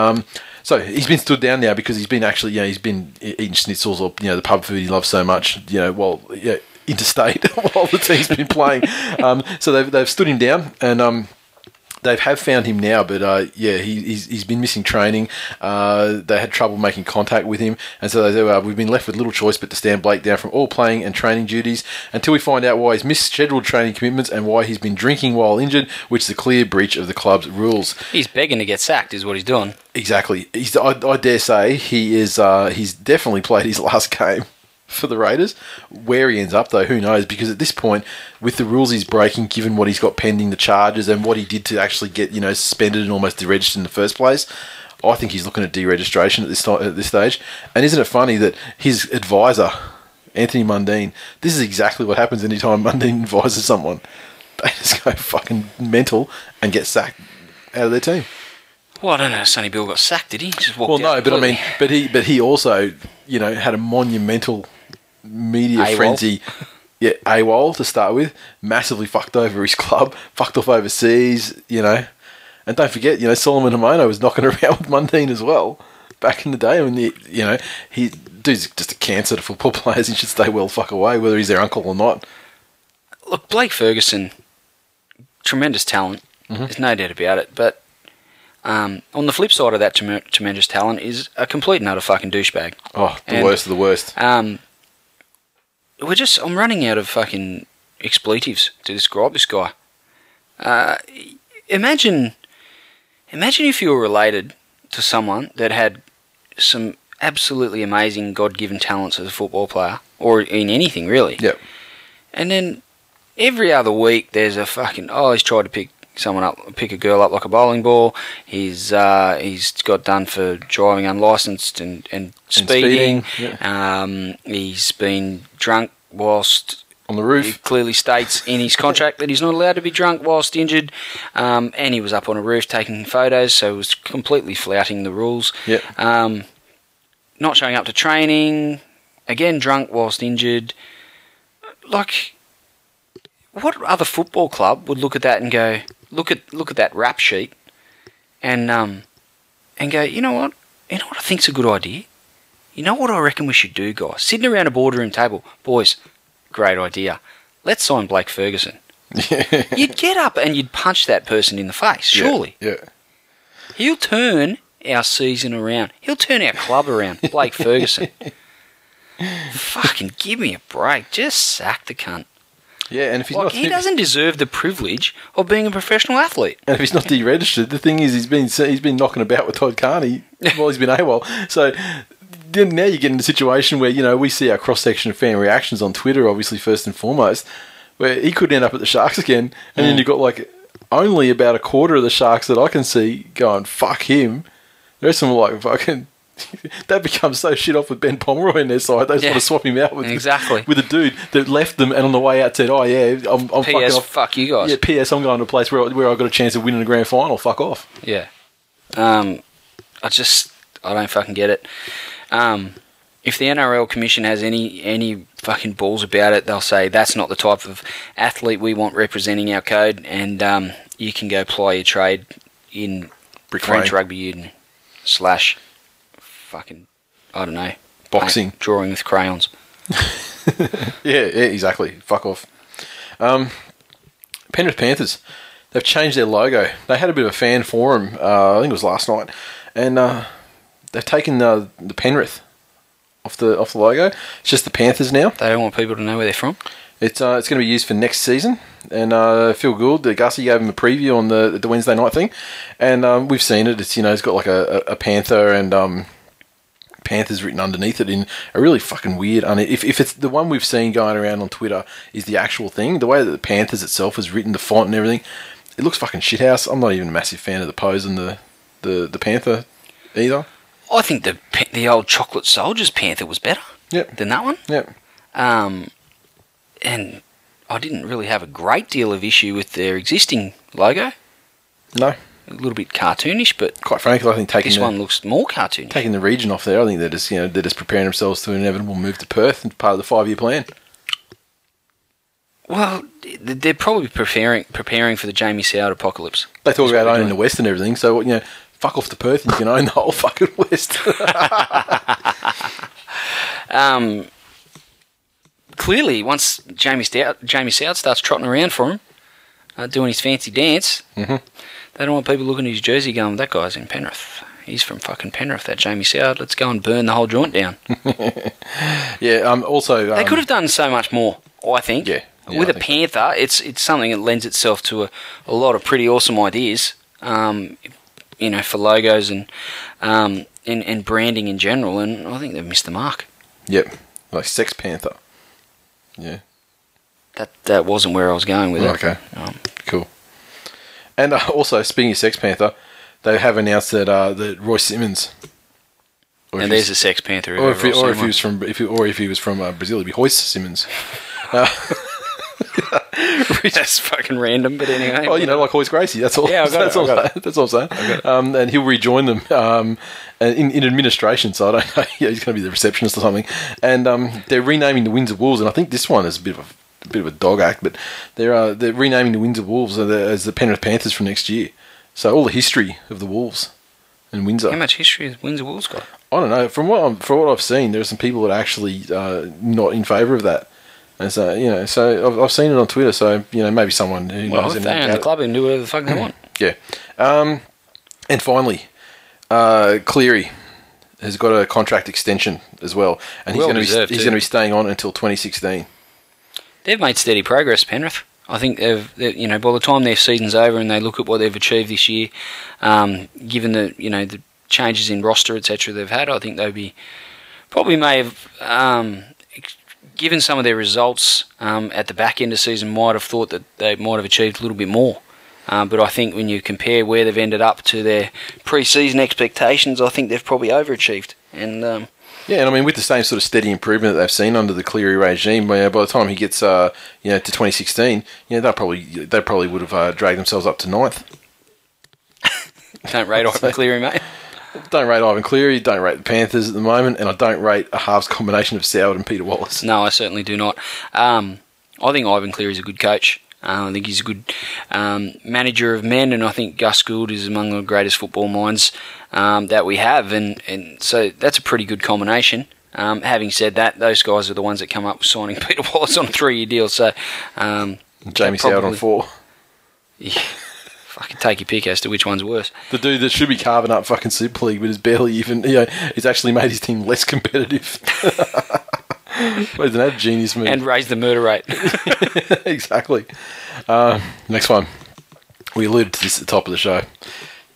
So he's been stood down now because he's been actually, he's been eating schnitzels or the pub food he loves so much, interstate while the team's been playing. So they've stood him down and they've found him now, but he's been missing training. They had trouble making contact with him, and so they said, we've been left with little choice but to stand Blake down from all playing and training duties until we find out why he's missed scheduled training commitments and why he's been drinking while injured, which is a clear breach of the club's rules. He's begging to get sacked, is what he's doing. Exactly. I dare say he is. He's definitely played his last game for the Raiders. Where he ends up, though, who knows? Because at this point, with the rules he's breaking, given what he's got pending, the charges, and what he did to actually get suspended and almost deregistered in the first place, I think he's looking at deregistration at this stage. And isn't it funny that his advisor, Anthony Mundine, this is exactly what happens anytime Mundine advises someone. They just go fucking mental and get sacked out of their team. Well, I don't know if Sonny Bill got sacked, did he? Just walked out. But I mean, but he also, had a monumental media AWOL frenzy. Yeah, AWOL to start with. Massively fucked over his club, fucked off overseas, And don't forget, Solomon Hamono was knocking around with Mundine as well back in the day. When dude's just a cancer to football players. He should stay well fuck away, whether he's their uncle or not. Look, Blake Ferguson, tremendous talent. Mm-hmm. There's no doubt about it. But on the flip side of that tremendous talent is a complete and utter fucking douchebag. Oh, worst of the worst. I'm running out of fucking expletives to describe this guy. Imagine if you were related to someone that had some absolutely amazing God-given talents as a football player, or in anything really. Yep. And then every other week there's a fucking, he's tried to pick a girl up like a bowling ball. He's got done for driving unlicensed and speeding. Yeah. He's been drunk whilst on the roof. He clearly states in his contract that he's not allowed to be drunk whilst injured. And he was up on a roof taking photos, so he was completely flouting the rules. Yeah. Not showing up to training. Again, drunk whilst injured. Like, what other football club would look at that and go, Look at that rap sheet, and go, You know what I think's a good idea? You know what I reckon we should do, guys? Sitting around a boardroom table, boys, great idea. Let's sign Blake Ferguson. You'd get up and you'd punch that person in the face, surely. Yeah. He'll turn our season around. He'll turn our club around, Blake Ferguson. Fucking give me a break. Just sack the cunt. Yeah, and if he's he doesn't deserve the privilege of being a professional athlete. And if he's not deregistered, the thing is he's been knocking about with Todd Carney while he's been AWOL. So then now you get in a situation where, you know, we see our cross-section of fan reactions on Twitter, obviously first and foremost, where he could end up at the Sharks again, and then you've got like only about a quarter of the Sharks that I can see going, fuck him. The rest of them are like, fucking... that becomes so shit off with Ben Pomeroy in their side. They just want to swap him out with a dude that left them and on the way out said, oh yeah, I'm fucking off. Fuck you guys. Yeah, P.S. I'm going to a place where I've got a chance of winning a grand final. Fuck off. Yeah. I don't fucking get it. If the NRL Commission has any fucking balls about it, they'll say that's not the type of athlete we want representing our code, and you can go ply your trade in French rugby union / fucking, I don't know, boxing, drawing with crayons. Exactly. Fuck off. Penrith Panthers, they've changed their logo. They had a bit of a fan forum, I think it was last night, and they've taken the Penrith off the logo. It's just the Panthers now. They don't want people to know where they're from. It's going to be used for next season, and Phil Gould, the Gussie, gave him a preview on the Wednesday night thing, and we've seen it. It's, you know, it's got like a panther and Panthers written underneath it in a really fucking weird... If it's the one we've seen going around on Twitter is the actual thing, the way that the Panthers itself is written, the font and everything, it looks fucking shithouse. I'm not even a massive fan of the pose and the panther either. I think the old Chocolate Soldiers panther was better than that one. Yep. And I didn't really have a great deal of issue with their existing logo. No. A little bit cartoonish, but quite frankly, I think this one looks more cartoonish. Taking the region off there, I think they're just preparing themselves to an inevitable move to Perth as part of the 5-year plan. Well, they're probably preparing for the Jamie Soward apocalypse. They talk about owning the West and everything, so you know, fuck off to Perth and you can own the whole fucking West. Clearly, once Jamie Soward starts trotting around for him, doing his fancy dance. Mm-hmm. They don't want people looking at his jersey going, that guy's in Penrith. He's from fucking Penrith, that Jamie Soward. Let's go and burn the whole joint down. Also... they could have done so much more, I think. Yeah. With a Panther, it's something that lends itself to a lot of pretty awesome ideas, you know, for logos and branding in general, and I think they've missed the mark. Yep. Like Sex Panther. Yeah. That wasn't where I was going with it. Okay. Cool. And also, speaking of Sex Panther, they have announced that Roy Simmons, and there's a Sex Panther, if he was from Brazil, it'd be Royce Simmons. That's fucking random, but anyway. Oh, you know, like Royce Gracie. That's all. Yeah, that's all I'm saying. And he'll rejoin them in administration. So I don't know. Yeah, he's going to be the receptionist or something. And they're renaming the Windsor Wolves, and I think this one is a bit of a dog act, but they're renaming the Windsor Wolves as the Penrith Panthers from next year. So all the history of the Wolves and Windsor. How much history has Windsor Wolves got? I don't know. From what I've seen, there are some people that are actually not in favour of that. And so, you know, so I've seen it on Twitter. So, you know, maybe someone who knows if they own the club and do whatever the fuck they want. Yeah. And finally, Cleary has got a contract extension as well, and he's going to be staying on until 2016. They've made steady progress, Penrith. I think you know, by the time their season's over and they look at what they've achieved this year, given the, you know, the changes in roster, etc., they've had, I think they'll be probably may have, given some of their results at the back end of season, might have thought that they might have achieved a little bit more. But I think when you compare where they've ended up to their pre-season expectations, I think they've probably overachieved. And yeah, and I mean, with the same sort of steady improvement that they've seen under the Cleary regime, by the time he gets, you know, to 2016, you know, they probably would have dragged themselves up to 9th. Don't rate Ivan Cleary, mate. Don't rate Ivan Cleary. Don't rate the Panthers at the moment, and I don't rate a halves combination of Soward and Peter Wallace. No, I certainly do not. I think Ivan Cleary's a good coach. I think he's a good manager of men, and I think Gus Gould is among the greatest football minds that we have, and so that's a pretty good combination. Having said that, those guys are the ones that come up with signing Peter Wallace on a 3-year deal, so... Jamie Soward on 4. Yeah, fucking take your pick as to which one's worse. The dude that should be carving up fucking Super League, but is barely even... You know, he's actually made his team less competitive. Isn't that a genius move? And raise the murder rate. Exactly. Next one. We alluded to this at the top of the show.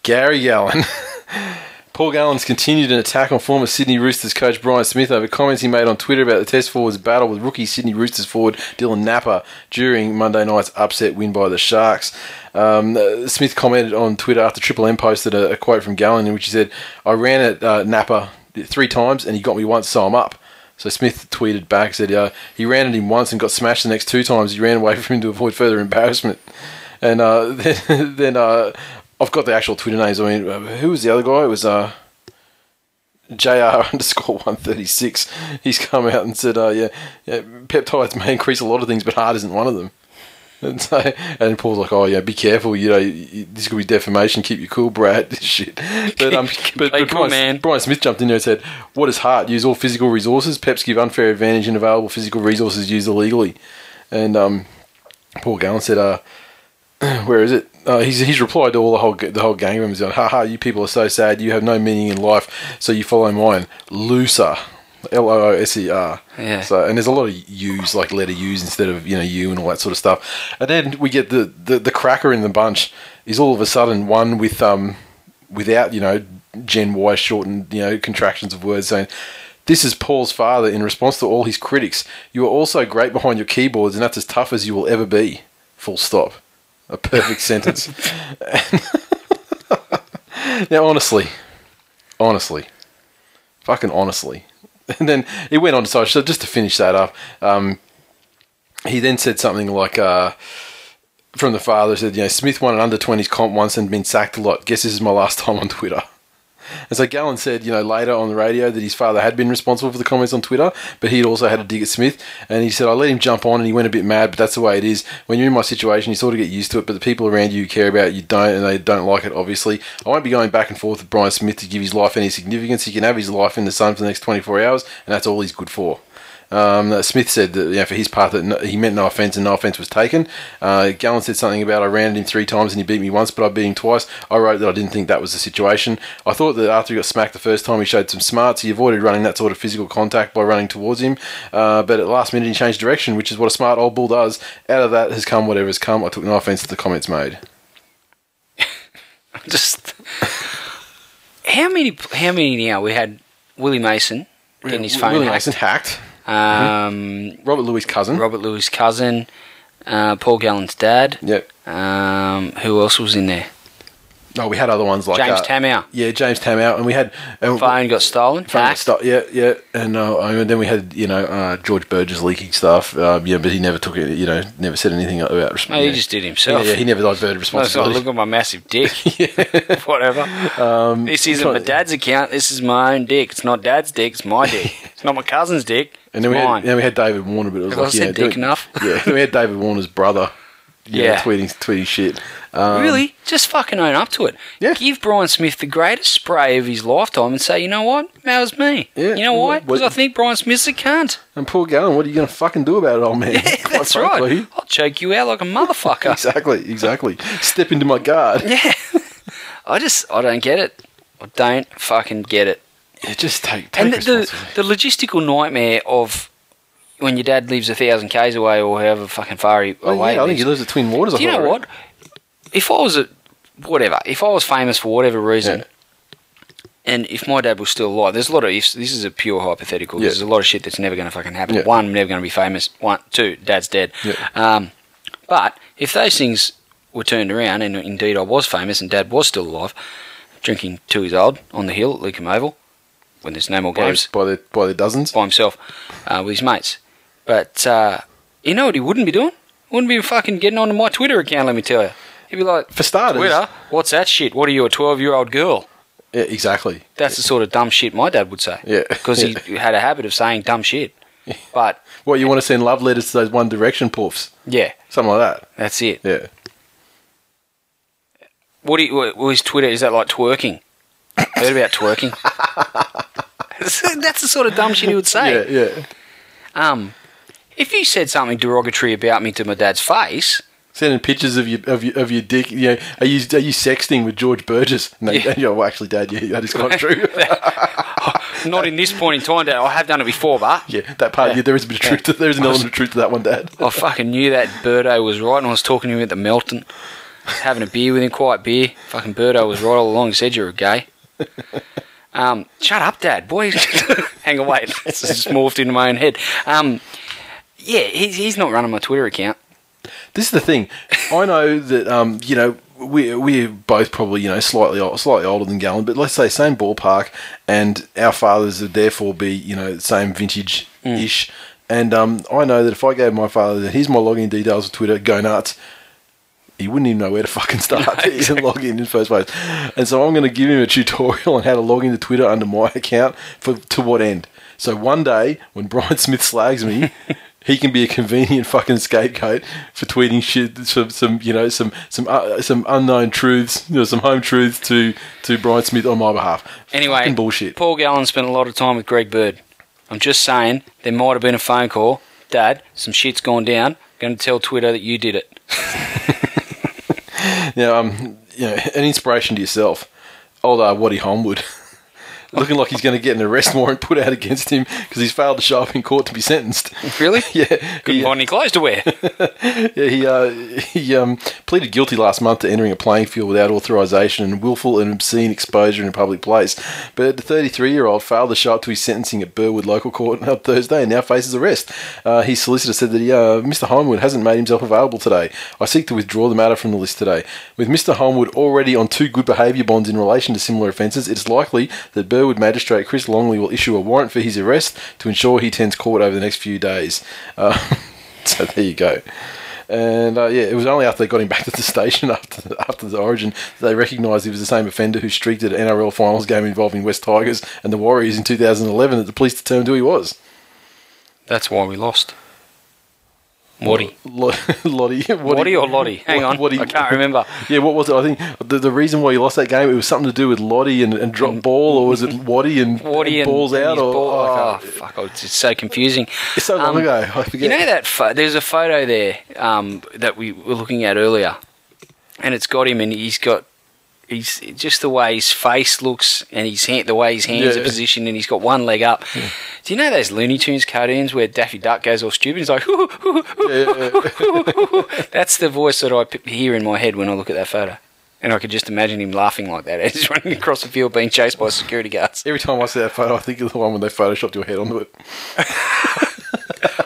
Gary Gallen. Paul Gallen's continued an attack on former Sydney Roosters coach Brian Smith over comments he made on Twitter about the Test forwards' battle with rookie Sydney Roosters forward Dylan Napper during Monday night's upset win by the Sharks. Smith commented on Twitter after Triple M posted a quote from Gallen in which he said, "I ran at Napper 3 times and he got me once, so I'm up." So Smith tweeted back, said he ran at him once and got smashed the next 2 times. He ran away from him to avoid further embarrassment. And then I've got the actual Twitter names. I mean, who was the other guy? It was JR_136. He's come out and said, yeah, peptides may increase a lot of things, but heart isn't one of them. And so, and Paul's like, "Oh yeah, be careful. You know, this could be defamation. Keep your cool, Brad." This shit. But cool, Brian Smith jumped in there and said, "What is heart? Use all physical resources. Peps give unfair advantage and available physical resources used illegally." And Paul Gallen said, "Where is it?" He's replied to all the whole gang of them. He's like, "Ha ha! You people are so sad. You have no meaning in life, so you follow mine, loser." LOOSER. Yeah. So, and there's a lot of U's, like letter U's instead of, you know, U and all that sort of stuff. And then we get the cracker in the bunch is all of a sudden one with without, you know, Gen Y shortened, you know, contractions of words, saying, "This is Paul's father in response to all his critics. You are also great behind your keyboards, and that's as tough as you will ever be." Full stop. A perfect sentence. Now, honestly, fucking honestly. And then he went on to say, so just to finish that up, he then said something like, from the father, said, you know, "Smith won an under-20s comp once and been sacked a lot. Guess this is my last time on Twitter." And so Gallen said, you know, later on the radio that his father had been responsible for the comments on Twitter, but he'd also had a dig at Smith. And he said, "I let him jump on and he went a bit mad, but that's the way it is. When you're in my situation, you sort of get used to it, but the people around you care about you don't, and they don't like it, obviously. I won't be going back and forth with Brian Smith to give his life any significance. He can have his life in the sun for the next 24 hours, and that's all he's good for." Smith said that, you know, for his part, that he meant no offence and no offence was taken. Gallen said something about, "I ran at him 3 times and he beat me once, but I beat him twice. I wrote that I didn't think that was the situation. I thought that after he got smacked the first time, he showed some smarts. He avoided running that sort of physical contact by running towards him. But at the last minute, he changed direction, which is what a smart old bull does. Out of that has come whatever has come. I took no offence to the comments made." Just... How many now? We had Willie Mason getting his phone hacked. Robert Louis' cousin. Paul Gallen's dad. Yep. Who else was in there? Oh, we had other ones like James Tamou. Yeah, James Tamou, and we had phone got stolen. Yeah. And then we had, you know, George Burgess leaking stuff. Yeah, but he never took it. You know, never said anything about responsibility. No, he just did himself. Yeah, he never diverted responsibility. Look at my massive dick. Yeah. Whatever. This isn't my dad's account. This is my own dick. It's not dad's dick. It's my dick. It's not my cousin's dick. And then we had David Warner, but it was like, yeah, dick enough. Yeah. Then we had David Warner's brother. Yeah, tweeting shit. Really? Just fucking own up to it. Yeah. Give Brian Smith the greatest spray of his lifetime and say, you know what? That was me. Yeah. You know why? Because I think Brian Smith's a cunt. And Paul Gallen, what are you going to fucking do about it, old man? Yeah, that's right. I'll choke you out like a motherfucker. Exactly. Step into my guard. Yeah. I don't get it. I don't fucking get it. Yeah, just take and the logistical nightmare of... when your dad lives 1,000 k's away or however fucking far away. Yeah, I think he lives at Twin Waters. Do you know what? If I was famous for whatever reason, and if my dad was still alive, there's a lot of ifs. This is a pure hypothetical. Yeah. There's a lot of shit that's never going to fucking happen. Yeah. One, I'm never going to be famous. Two, dad's dead. Yeah. But if those things were turned around, and indeed I was famous and dad was still alive, drinking till he's old on the hill at Leucombe Oval, when there's no more games. By the dozens? By himself, with his mates. But you know what he wouldn't be doing? Wouldn't be fucking getting onto my Twitter account, let me tell you. He'd be like, for starters, Twitter, what's that shit? What are you, a 12-year-old girl? Yeah, exactly. That's the sort of dumb shit my dad would say. Yeah. Because he had a habit of saying dumb shit. Yeah. But what, you want to send love letters to those One Direction puffs? Yeah. Something like that. That's it. Yeah. What do you... well, his Twitter, is that like twerking? Heard about twerking? That's the sort of dumb shit he would say. Yeah, yeah. If you said something derogatory about me to my dad's face, sending pictures of your dick, you know, are you sexting with George Burgess? No, yeah. Actually, Dad, yeah, that is quite true. Not in this point in time, Dad. I have done it before, but... Yeah, that part, yeah, there is a bit of truth. There is an element of truth to that one, Dad. I fucking knew that Birdo was right, and I was talking to him at the Melton, having a beer with him, quiet beer. Fucking Birdo was right all along. He said, you're gay. Shut up, Dad, boy. Hang on, wait. It's just morphed into my own head. Yeah, he's not running my Twitter account. This is the thing. I know that, you know, we're both probably, you know, slightly older than Galen, but let's say same ballpark, and our fathers would therefore be, you know, same vintage-ish. Mm. And I know that if I gave my father, here's my login details for Twitter, go nuts, he wouldn't even know where to fucking start. No, exactly. He didn't log in the first place. And so I'm going to give him a tutorial on how to log into Twitter under my account for to what end. So one day, when Brian Smith slags me... He can be a convenient fucking scapegoat for tweeting shit, some unknown truths, you know, some home truths to Brian Smith on my behalf. Anyway, fucking bullshit. Paul Gallen spent a lot of time with Greg Bird. I'm just saying, there might have been a phone call. Dad, some shit's gone down. I'm going to tell Twitter that you did it. Now, you know, an inspiration to yourself. Old Waddy Holmwood. Looking like he's going to get an arrest warrant put out against him because he's failed to show up in court to be sentenced. Really? Yeah. Good morning clothes to wear. Yeah, he pleaded guilty last month to entering a playing field without authorisation and willful and obscene exposure in a public place. But the 33-year-old failed to show up to his sentencing at Burwood Local Court on Thursday and now faces arrest. His solicitor said that Mr. Holmwood hasn't made himself available today. I seek to withdraw the matter from the list today. With Mr. Holmwood already on 2 good behaviour bonds in relation to similar offences, it's likely that Burwood Magistrate Chris Longley will issue a warrant for his arrest to ensure he attends court over the next few days. So there you go. And yeah, it was only after they got him back to the station after the Origin that they recognised he was the same offender who streaked at an NRL finals game involving West Tigers and the Warriors in 2011 that the police determined who he was. That's why we lost. Waddy. Waddy or Lottie? Hang on, Waddy. I can't remember. Yeah, what was it? I think the reason why you lost that game, it was something to do with Lottie and drop ball, or was it Waddy and balls out? Or fuck, it's so confusing. It's so long ago, I forget. You know that there's a photo there that we were looking at earlier, and it's got him, and he's just the way his face looks and his hand, the way his hands are positioned, and he's got one leg up. Yeah. Do you know those Looney Tunes cartoons where Daffy Duck goes all stupid? He's like, hoo, hoo, hoo, hoo, hoo, hoo, hoo. That's the voice that I hear in my head when I look at that photo. And I could just imagine him laughing like that as he's running across the field being chased by security guards. Every time I see that photo, I think of the one when they photoshopped your head onto it.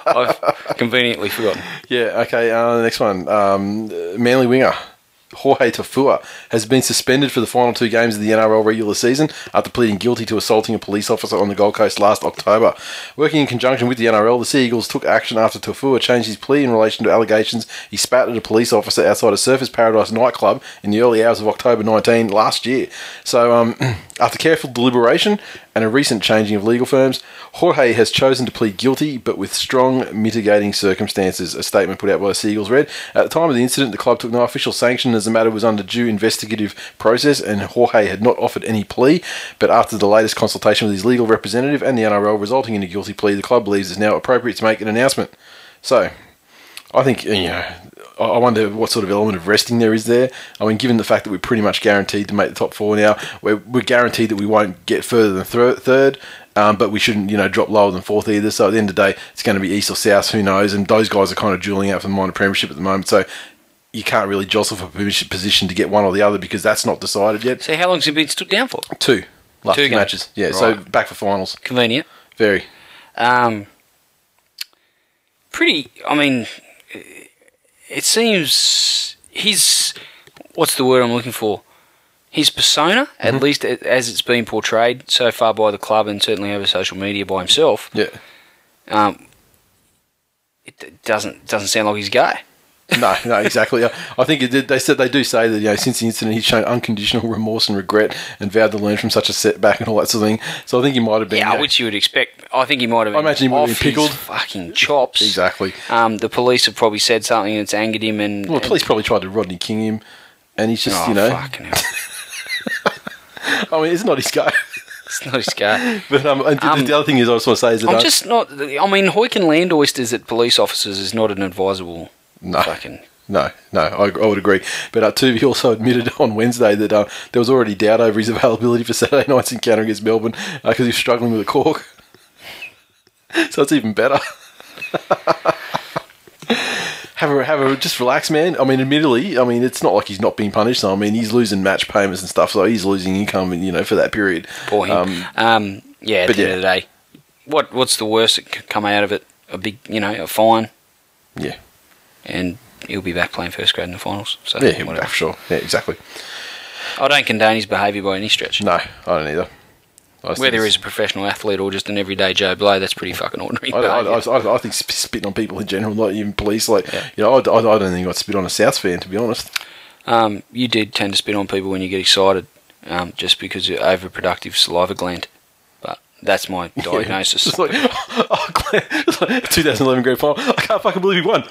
I've conveniently forgotten. Yeah, okay, the next one. Manly winger Jorge Tafua has been suspended for the final 2 games of the NRL regular season after pleading guilty to assaulting a police officer on the Gold Coast last October. Working in conjunction with the NRL, the Sea Eagles took action after Tafua changed his plea in relation to allegations he spat at a police officer outside a Surfers Paradise nightclub in the early hours of October 19 last year. So, after careful deliberation and a recent changing of legal firms, Jorge has chosen to plead guilty, but with strong mitigating circumstances, a statement put out by the Sea Eagles read. At the time of the incident, the club took no official sanction as the matter was under due investigative process, and Jorge had not offered any plea, but after the latest consultation with his legal representative and the NRL resulting in a guilty plea, the club believes it's now appropriate to make an announcement. So, I think, you know, I wonder what sort of element of resting there is there. I mean, given the fact that we're pretty much guaranteed to make the top 4 now, we're guaranteed that we won't get further than third, but we shouldn't, you know, drop lower than 4th either. So at the end of the day, it's going to be east or south, who knows? And those guys are kind of dueling out for the minor premiership at the moment. So you can't really jostle for position to get one or the other because that's not decided yet. So how long has it been stood down for? 2. Last 2 matches. Yeah, right. So back for finals. Convenient. Very. Pretty, I mean... It seems his, what's the word I'm looking for? His persona, at least as it's been portrayed so far by the club and certainly over social media by himself. Yeah. It doesn't sound like his guy. No, exactly. I think they do say that, you know, since the incident, he's shown unconditional remorse and regret and vowed to learn from such a setback and all that sort of thing. So I think he might have been... Yeah, you know, which you would expect. I think he might have been, I imagine he would have been pickled. Fucking chops. Exactly. The police have probably said something that's angered him and... Well, the police probably tried to Rodney King him and he's just, you know... fucking hell. I mean, it's not his go. It's not his guy. But the other thing is I just want to say is that... I mean, hoiking land oysters at police officers is not an advisable... No. Fucking No, I would agree. But Tuvi also admitted on Wednesday that there was already doubt over his availability for Saturday night's encounter against Melbourne because he was struggling with a cork. So it's even better. Have a just relax, man. I mean, admittedly, it's not like he's not being punished. So, he's losing match payments and stuff, so he's losing income, for that period. Poor him. Yeah, at the end of the day, what's the worst that could come out of it? A big, a fine. Yeah. And he'll be back playing first grade in the finals. So yeah, he'll be back for sure. Yeah, exactly. I don't condone his behaviour by any stretch. No, I don't either. Whether he's a professional athlete or just an everyday Joe Blow, that's pretty fucking ordinary. I think spitting on people in general, not even police, I don't think I'd spit on a Souths fan, to be honest. You did tend to spit on people when you get excited, just because of overproductive saliva gland. But that's my diagnosis. It's like, oh, Glenn, it's like 2011 Grand Final. I can't fucking believe he won.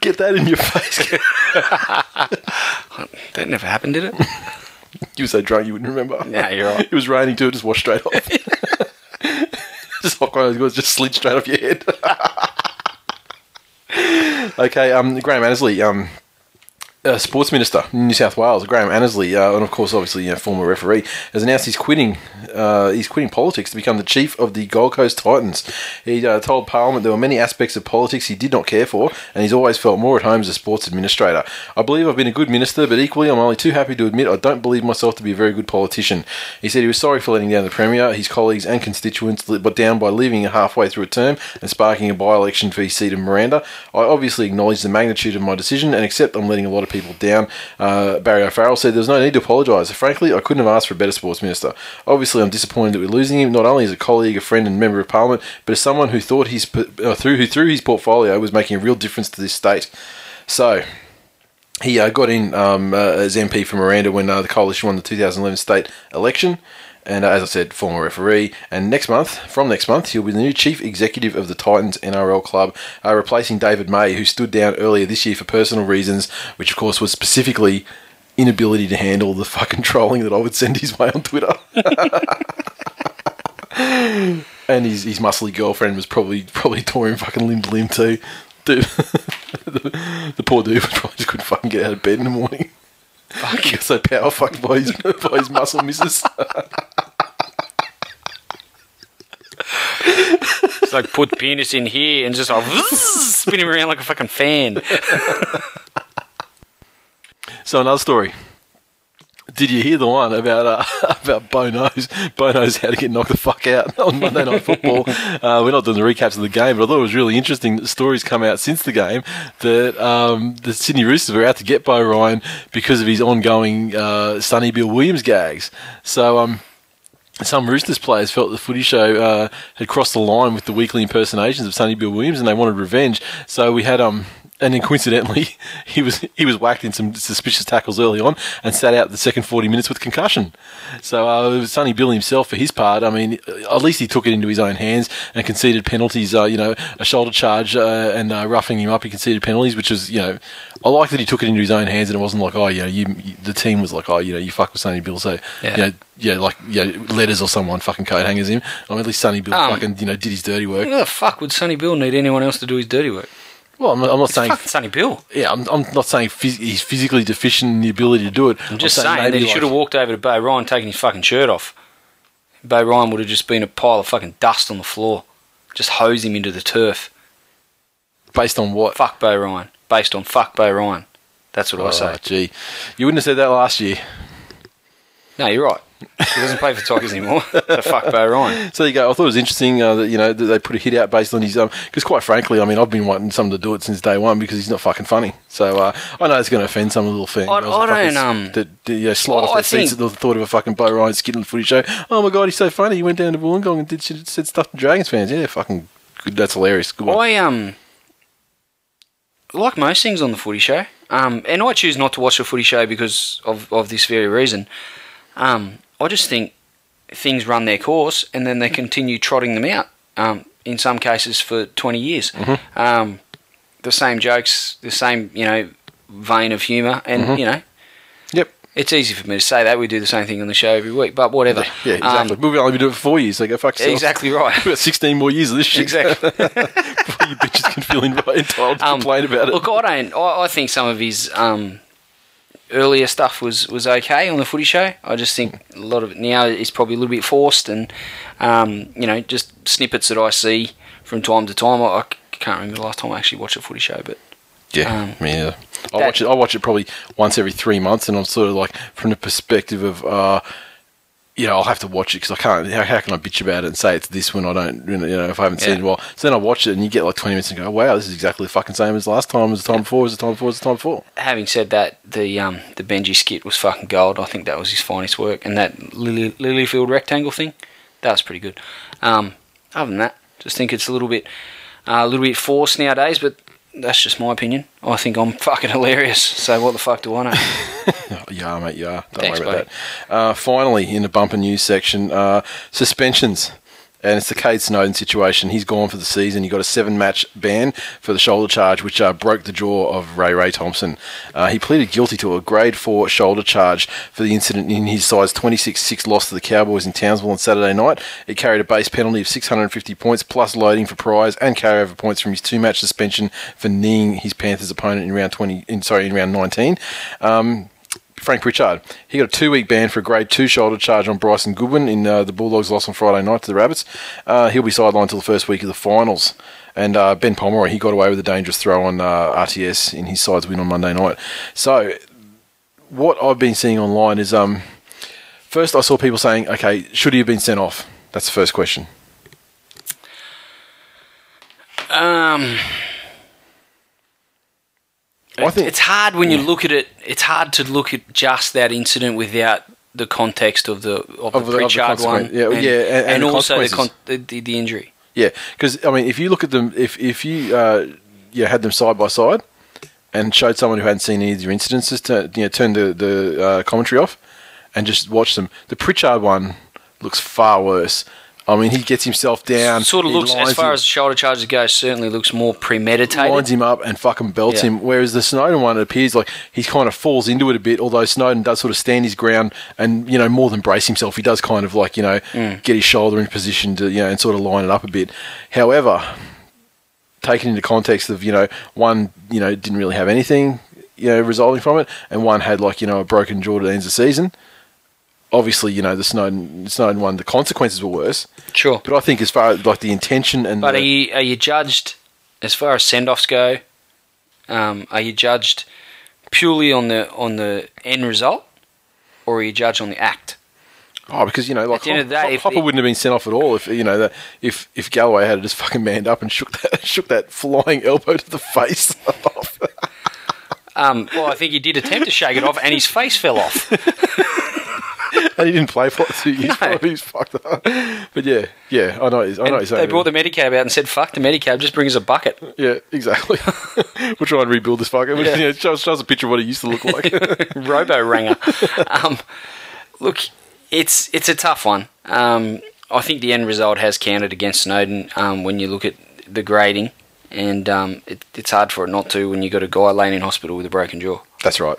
Get that in your face. That never happened, did it? You were so drunk you wouldn't remember. No, you're right. It was raining too, it just washed straight off. Just like one of those guys just slid straight off your head. Okay, Graham Annesley, Sports Minister in New South Wales, Graham Annesley, and of course, obviously, former referee, has announced he's quitting politics to become the chief of the Gold Coast Titans. He told Parliament there were many aspects of politics he did not care for, and he's always felt more at home as a sports administrator. I believe I've been a good minister, but equally, I'm only too happy to admit I don't believe myself to be a very good politician. He said he was sorry for letting down the Premier, his colleagues and constituents, but down by leaving halfway through a term and sparking a by-election for his seat in Miranda. I obviously acknowledge the magnitude of my decision and accept I'm letting a lot of people down. Barry O'Farrell said there's no need to apologise. Frankly, I couldn't have asked for a better sports minister. Obviously, I'm disappointed that we're losing him, not only as a colleague, a friend and member of Parliament, but as someone who thought through his portfolio was making a real difference to this state. So he got in as MP for Miranda when the Coalition won the 2011 state election. And as I said, former referee. And from next month, he'll be the new chief executive of the Titans NRL club, replacing David May, who stood down earlier this year for personal reasons, which of course was specifically inability to handle the fucking trolling that I would send his way on Twitter. And his muscly girlfriend was probably tore him fucking limb to limb too. Dude, the poor dude probably just couldn't fucking get out of bed in the morning. Fuck, he got so power fucked by his muscle misses. It's like, put penis in here and just like spin him around like a fucking fan. So another story. Did you hear the one about Bo knows? Bo knows how to get knocked the fuck out on Monday Night Football. We're not doing the recaps of the game, but I thought it was really interesting that stories come out since the game that the Sydney Roosters were out to get Bo Ryan because of his ongoing Sonny Bill Williams gags. So some Roosters players felt the Footy Show had crossed the line with the weekly impersonations of Sonny Bill Williams, and they wanted revenge. So we had And then coincidentally, he was whacked in some suspicious tackles early on and sat out the second 40 minutes with concussion. So it was Sonny Bill himself for his part. At least he took it into his own hands and conceded penalties. A shoulder charge and roughing him up, he conceded penalties, which was, I like that he took it into his own hands and it wasn't like, the team was like, you fuck with Sonny Bill, so Letters or someone fucking coat hangers him. At least Sonny Bill fucking did his dirty work. Why the fuck would Sonny Bill need anyone else to do his dirty work? Well, I'm not saying Sonny Bill. Yeah, I'm not saying he's physically deficient in the ability to do it. I'm just saying that he should have walked over to Bo Ryan, taking his fucking shirt off. Bo Ryan would have just been a pile of fucking dust on the floor. Just hose him into the turf. Based on what? Fuck Bo Ryan. Based on fuck Bo Ryan. That's what I say. Gee, you wouldn't have said that last year. No, you're right. He doesn't play for Tigers anymore. So fuck Bo Ryan. So you go. I thought it was interesting that that they put a hit out based on his because quite frankly, I've been wanting someone to do it since day one because he's not fucking funny. So I know it's going to offend some little fan. Slide off their seats at the thought of a fucking Bo Ryan skit on the Footy Show. Oh my god, he's so funny. He went down to Wollongong and did shit, said stuff to Dragons fans. Yeah, fucking good. That's hilarious. Good one. I like most things on the Footy Show, and I choose not to watch the Footy Show because of this very reason. I just think things run their course and then they continue trotting them out, in some cases for 20 years. Mm-hmm. The same jokes, the same, vein of humour and, mm-hmm. Yep. It's easy for me to say that. We do the same thing on the show every week, but whatever. Yeah, exactly. We've only been doing it for 4 years, so go fuck yourself. Exactly right. We've got 16 more years of this shit. Exactly. Before you bitches can feel entitled to complain about it. Look, I think some of his earlier stuff was okay on the Footy Show. I just think a lot of it now is probably a little bit forced, and just snippets that I see from time to time. I can't remember the last time I actually watched a Footy Show, but. Yeah, I watch it probably once every 3 months, and I'm sort of like from the perspective of, I'll have to watch it because I can't. How can I bitch about it and say it's this when I don't? If I haven't seen it in a while. So then I watch it, and you get like 20 minutes and go, "Wow, this is exactly the fucking same as last time, as the time before, as the time before, as the time before." Having said that, the Benji skit was fucking gold. I think that was his finest work, and that Lilyfield rectangle thing, that was pretty good. Other than that, just think it's a little bit forced nowadays, but. That's just my opinion. I think I'm fucking hilarious, so what the fuck do I know? Yeah, mate, you are. Don't worry about that. Finally, in the bumper news section, suspensions. And it's the Cade Snowden situation. He's gone for the season. He got a 7-match ban for the shoulder charge, which broke the jaw of Ray Thompson. He pleaded guilty to a Grade 4 shoulder charge for the incident in his side's 26-6 loss to the Cowboys in Townsville on Saturday night. It carried a base penalty of 650 points, plus loading for prize and carryover points from his 2-match suspension for kneeing his Panthers opponent in round 19. Frank Pritchard, he got a 2-week ban for a Grade 2 shoulder charge on Bryson Goodwin in the Bulldogs' loss on Friday night to the Rabbits. He'll be sidelined till the first week of the finals. And Ben Pomeroy, he got away with a dangerous throw on RTS in his side's win on Monday night. So what I've been seeing online is, first I saw people saying, okay, should he have been sent off? That's the first question. I think it's hard when you look at it. It's hard to look at just that incident without the context of the Pritchard one, and also the injury. Yeah, because I mean, if you look at them, if you had them side by side and showed someone who hadn't seen any of your incidents, just turn the commentary off and just watch them. The Pritchard one looks far worse. I mean, he gets himself down. Sort of looks, as far as the shoulder charges go, certainly looks more premeditated. Lines him up and fucking belts him. Whereas the Snowden one, it appears like he kind of falls into it a bit, although Snowden does sort of stand his ground and, more than brace himself. He does kind of like, get his shoulder in position to, and sort of line it up a bit. However, taken into context of, one, didn't really have anything, resulting from it, and one had like, a broken jaw at the end of the season. Obviously, the Snowden one, the consequences were worse. Sure. But I think as far as like the intention and... But are you judged, as far as send-offs go, are you judged purely on the end result, or are you judged on the act? Oh, because, like Hopper wouldn't have been sent off at all if, if Galloway had just fucking manned up and shook that flying elbow to the face off. Well, I think he did attempt to shake it off and his face fell off. And he didn't play for 2 years. No. Probably he's fucked up. But yeah, I know. I know he's saying. They brought the Medicab out and said, "Fuck the Medicab, just bring us a bucket." Yeah, exactly. We'll try and rebuild this bucket. Yeah. Show us a picture of what it used to look like. Robo-ranger. Look, it's a tough one. I think the end result has counted against Snowden when you look at the grading, and it's hard for it not to when you got a guy laying in hospital with a broken jaw. That's right.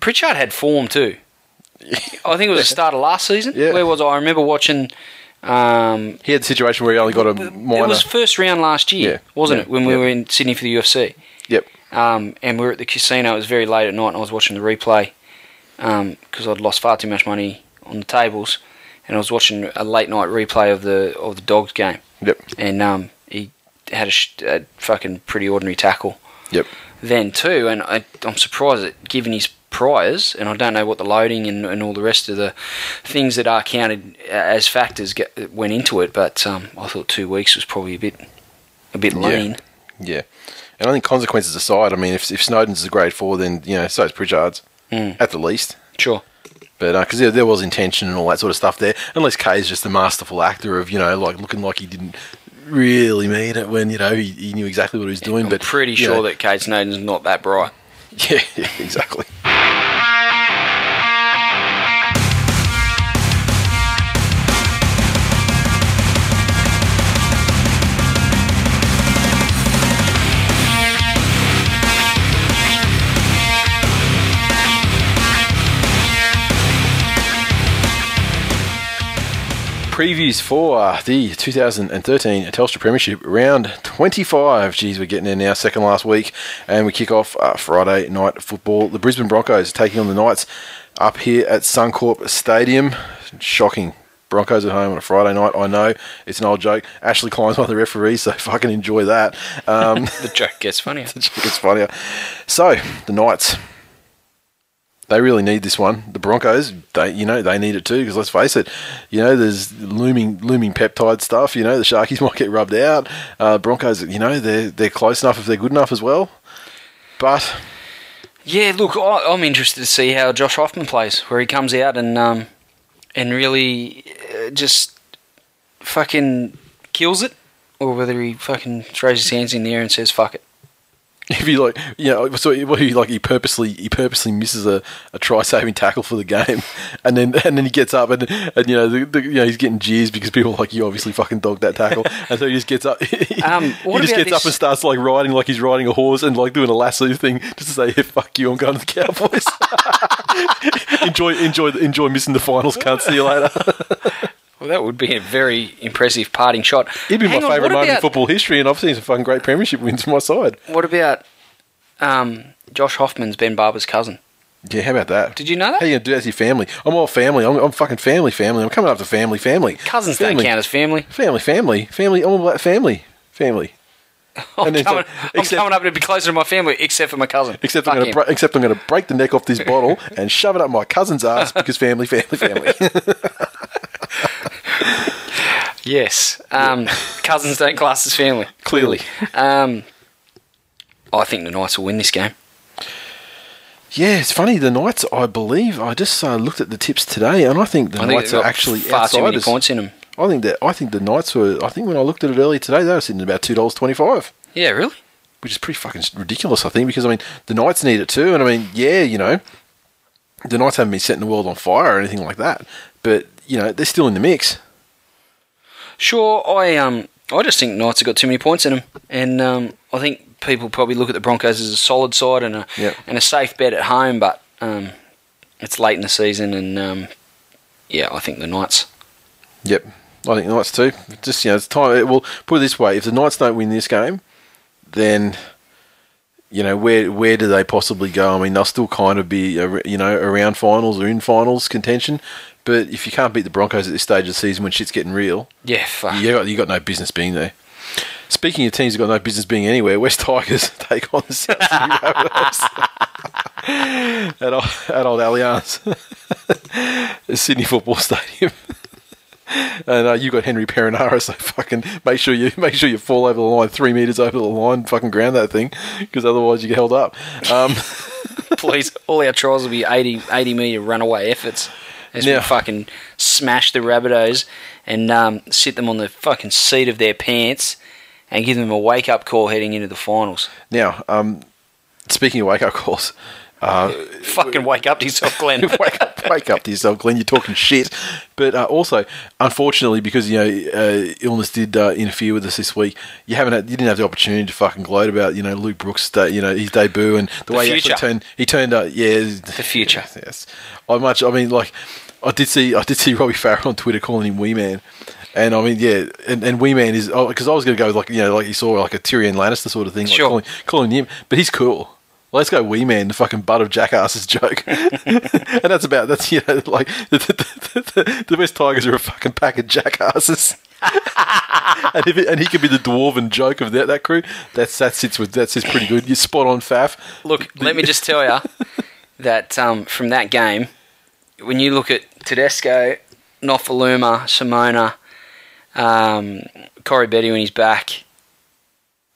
Pritchard had form too. I think it was the start of last season. Yeah. Where was I? I remember watching... he had the situation where he only got a minor... It was first round last year, wasn't it? When we were in Sydney for the UFC. Yep. And we were at the casino. It was very late at night, and I was watching the replay because I'd lost far too much money on the tables, and I was watching a late-night replay of the Dogs game. Yep. And he had a fucking pretty ordinary tackle. Yep. Then, too, and I'm surprised that given his... priors, and I don't know what the loading and all the rest of the things that are counted as factors went into it, but I thought 2 weeks was probably a bit lean. Yeah, and I think consequences aside, I mean, if Snowden's a Grade 4, then so is Pritchard's at the least. Sure, but because there was intention and all that sort of stuff there, unless Kay's just a masterful actor of like looking like he didn't really mean it when he knew exactly what he was doing. I'm but pretty sure that Cade Snowden's not that bright. Yeah, exactly. previews for the 2013 Telstra Premiership round 25. Geez, we're getting in now, second last week, and we kick off Friday night football. The Brisbane Broncos taking on the Knights up here at Suncorp Stadium. Shocking. Broncos at home on a Friday night. I know, it's an old joke. Ashley Klein's one of the referees, so fucking enjoy that. The joke gets funnier. The joke gets funnier. So, the Knights, they really need this one. The Broncos, they need it too, because let's face it, there's looming peptide stuff. The Sharkies might get rubbed out. Broncos, they're close enough if they're good enough as well. But yeah, look, I'm interested to see how Josh Hoffman plays, where he comes out and really just fucking kills it, or whether he fucking throws his hands in the air and says fuck it. If he purposely misses a try-saving tackle for the game, and then he gets up and he's getting jeers because people are like, you obviously fucking dogged that tackle, and so he just gets up. He just gets up and starts riding a horse and doing a lasso thing just to say, yeah, fuck you, I'm going to the Cowboys. enjoy missing the finals, cunt. See you later. Well, that would be a very impressive parting shot. It'd be my favourite moment in football history, and I've seen some fucking great premiership wins for my side. What about Josh Hoffman's Ben Barber's cousin? Yeah, how about that? Did you know that? How are you going to do that to your family? I'm all family. I'm fucking family. I'm coming up to family. Cousins family. Don't count as family. Family. I'm all about family. I'm coming up to be closer to my family, except for my cousin. Except I'm going to break the neck off this bottle and shove it up my cousin's ass because family. Yes. Cousins don't class as family. Clearly. I think the Knights will win this game. Yeah, it's funny. The Knights, I believe, I just looked at the tips today, and I think the Knights are actually far outsiders. Too many points in them. I think the Knights were. I think when I looked at it earlier today, they were sitting at about $2.25. Yeah, really. Which is pretty fucking ridiculous, I think, because the Knights need it too, and the Knights haven't been setting the world on fire or anything like that, but they're still in the mix. Sure, I just think Knights have got too many points in them, and I think people probably look at the Broncos as a solid side and a safe bet at home, but it's late in the season, and I think the Knights. Yep, I think the Knights too. Just it's time. Well, put it this way: if the Knights don't win this game, then where do they possibly go? They'll still kind of be around finals or in finals contention. But if you can't beat the Broncos at this stage of the season when shit's getting real, yeah, fuck. You got no business being there. Speaking of teams that got no business being anywhere, West Tigers take on the South Sydney Roadhouse at Old Allianz, Sydney Football Stadium. And you got Henry Perinara, so fucking make sure you fall over the line, 3 metres over the line, fucking ground that thing, because otherwise you get held up. Please, all our trials will be 80 metre runaway efforts. As we fucking smash the Rabbitohs and sit them on the fucking seat of their pants and give them a wake-up call heading into the finals. Now, speaking of wake-up calls... fucking wake up to yourself, Glenn. wake up to yourself, Glenn. You're talking shit. But also, unfortunately, because illness did interfere with us this week, you didn't have the opportunity to fucking gloat about Luke Brooks, his debut and the way future. He actually turned out. Yeah, the future. Yes. I did see Robbie Farah on Twitter calling him Wee Man. And and Wee Man is because I was going to go like you saw a Tyrion Lannister sort of thing, sure. calling him, but he's cool. Let's go Wee Man, the fucking butt of Jackass's joke. And that's the West Tigers are a fucking pack of jackasses. and he could be the dwarven joke of that crew. That sits pretty good. You're spot on, Faf. Look, let me just tell you that from that game, when you look at Tedesco, Nofaluma, Simona, Corey Betty when he's back,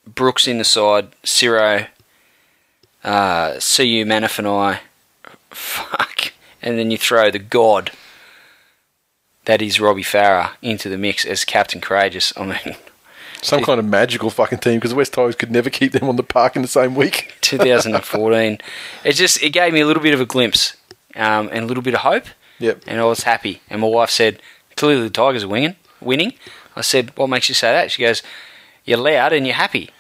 Brooks in the side, Ciro... CU Manifani, fuck, and then you throw the god that is Robbie Farah into the mix as Captain Courageous. Some kind of magical fucking team, because the West Tigers could never keep them on the park in the same week. 2014, it gave me a little bit of a glimpse and a little bit of hope. Yep, and I was happy. And my wife said, "Clearly the Tigers are winning." I said, "What makes you say that?" She goes, "You're loud and you're happy."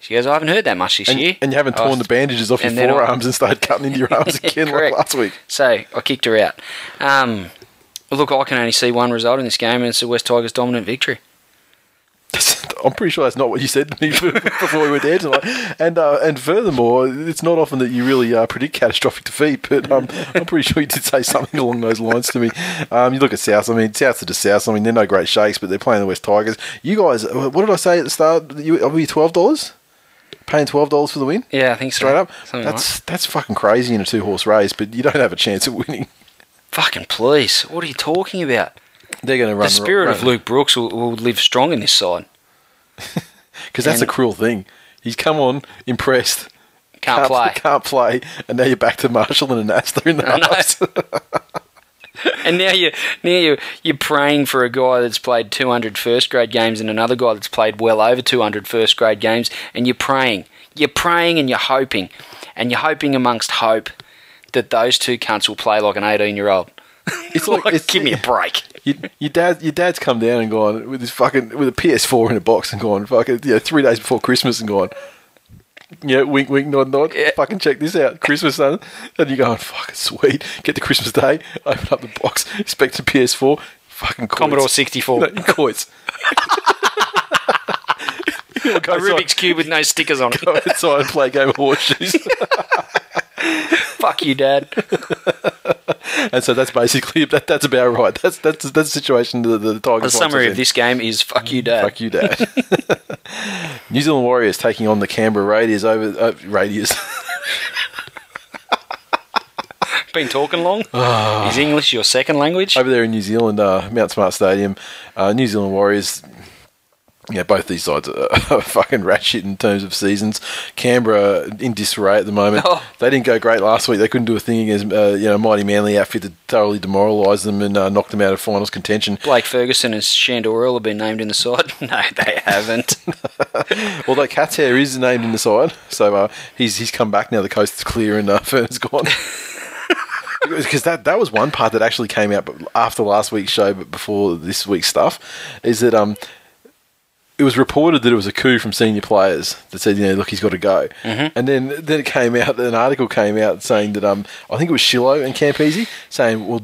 She goes, I haven't heard that much this year. And you haven't torn the bandages off your forearms and started cutting into your arms again like last week. So I kicked her out. Well, look, I can only see one result in this game, and it's the West Tigers' dominant victory. I'm pretty sure that's not what you said to me before we went there tonight. And furthermore, it's not often that you really predict catastrophic defeat, but I'm pretty sure you did say something along those lines to me. You look at South. I mean, Souths are just Souths. I mean, they're no great shakes, but they're playing the West Tigers. You guys, what did I say at the start? Are we $12? Paying $12 for the win? Yeah, I think so. Straight up? Something that's fucking crazy in a two-horse race, but you don't have a chance of winning. Fucking please. What are you talking about? They're going to run. The spirit of Luke Brooks will live strong in this side. Because that's a cruel thing. He's come on, impressed. Can't play. And now you're back to Marshall and Anasta in the halves. And now you're praying for a guy that's played 200 first grade games and another guy that's played well over 200 first grade games, and you're praying. You're praying and you're hoping. And you're hoping amongst hope that those two cunts will play like an 18-year-old. It's like give me a break. Your dad's come down and gone with his fucking with a PS4 in a box and gone fucking 3 days before Christmas and gone, wink wink nod nod, fucking check this out, Christmas son. And you're going, fucking sweet, get to Christmas Day, open up the box, expect a PS4, fucking coins. Commodore 64, no, coins. A Rubik's Cube with no stickers on it. Go outside and play a game of horseshoes. Fuck you, Dad. And so that's basically that's about right. That's the situation that the Tigers. The summary of this game is fuck you, Dad. Fuck you, Dad. New Zealand Warriors taking on the Canberra Raiders over Raiders. Been talking long. Oh. Is English your second language? Over there in New Zealand, Mount Smart Stadium, New Zealand Warriors. Yeah, both these sides are fucking ratchet in terms of seasons. Canberra in disarray at the moment. Oh. They didn't go great last week. They couldn't do a thing against mighty Manly outfit that thoroughly demoralised them and knocked them out of finals contention. Blake Ferguson and Shandor Earl have been named in the side. No, they haven't. Although Cat's Hair is named in the side, so he's come back now. The coast is clear and Fern's gone. Because that was one part that actually came out after last week's show, but before this week's stuff, is that it was reported that it was a coup from senior players that said, look, he's got to go. Mm-hmm. And then it came out, an article came out saying that, I think it was Shillow and Campese, saying, well,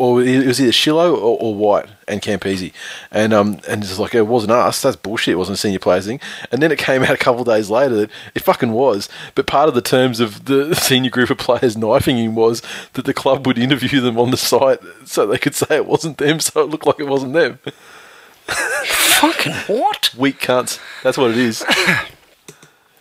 or it was either Shillow or White and Campese. And it's like, it wasn't us. That's bullshit. It wasn't a senior players thing. And then it came out a couple of days later that it fucking was. But part of the terms of the senior group of players knifing him was that the club would interview them on the site so they could say it wasn't them, so it looked like it wasn't them. Fucking what? Weak cunts. That's what it is. I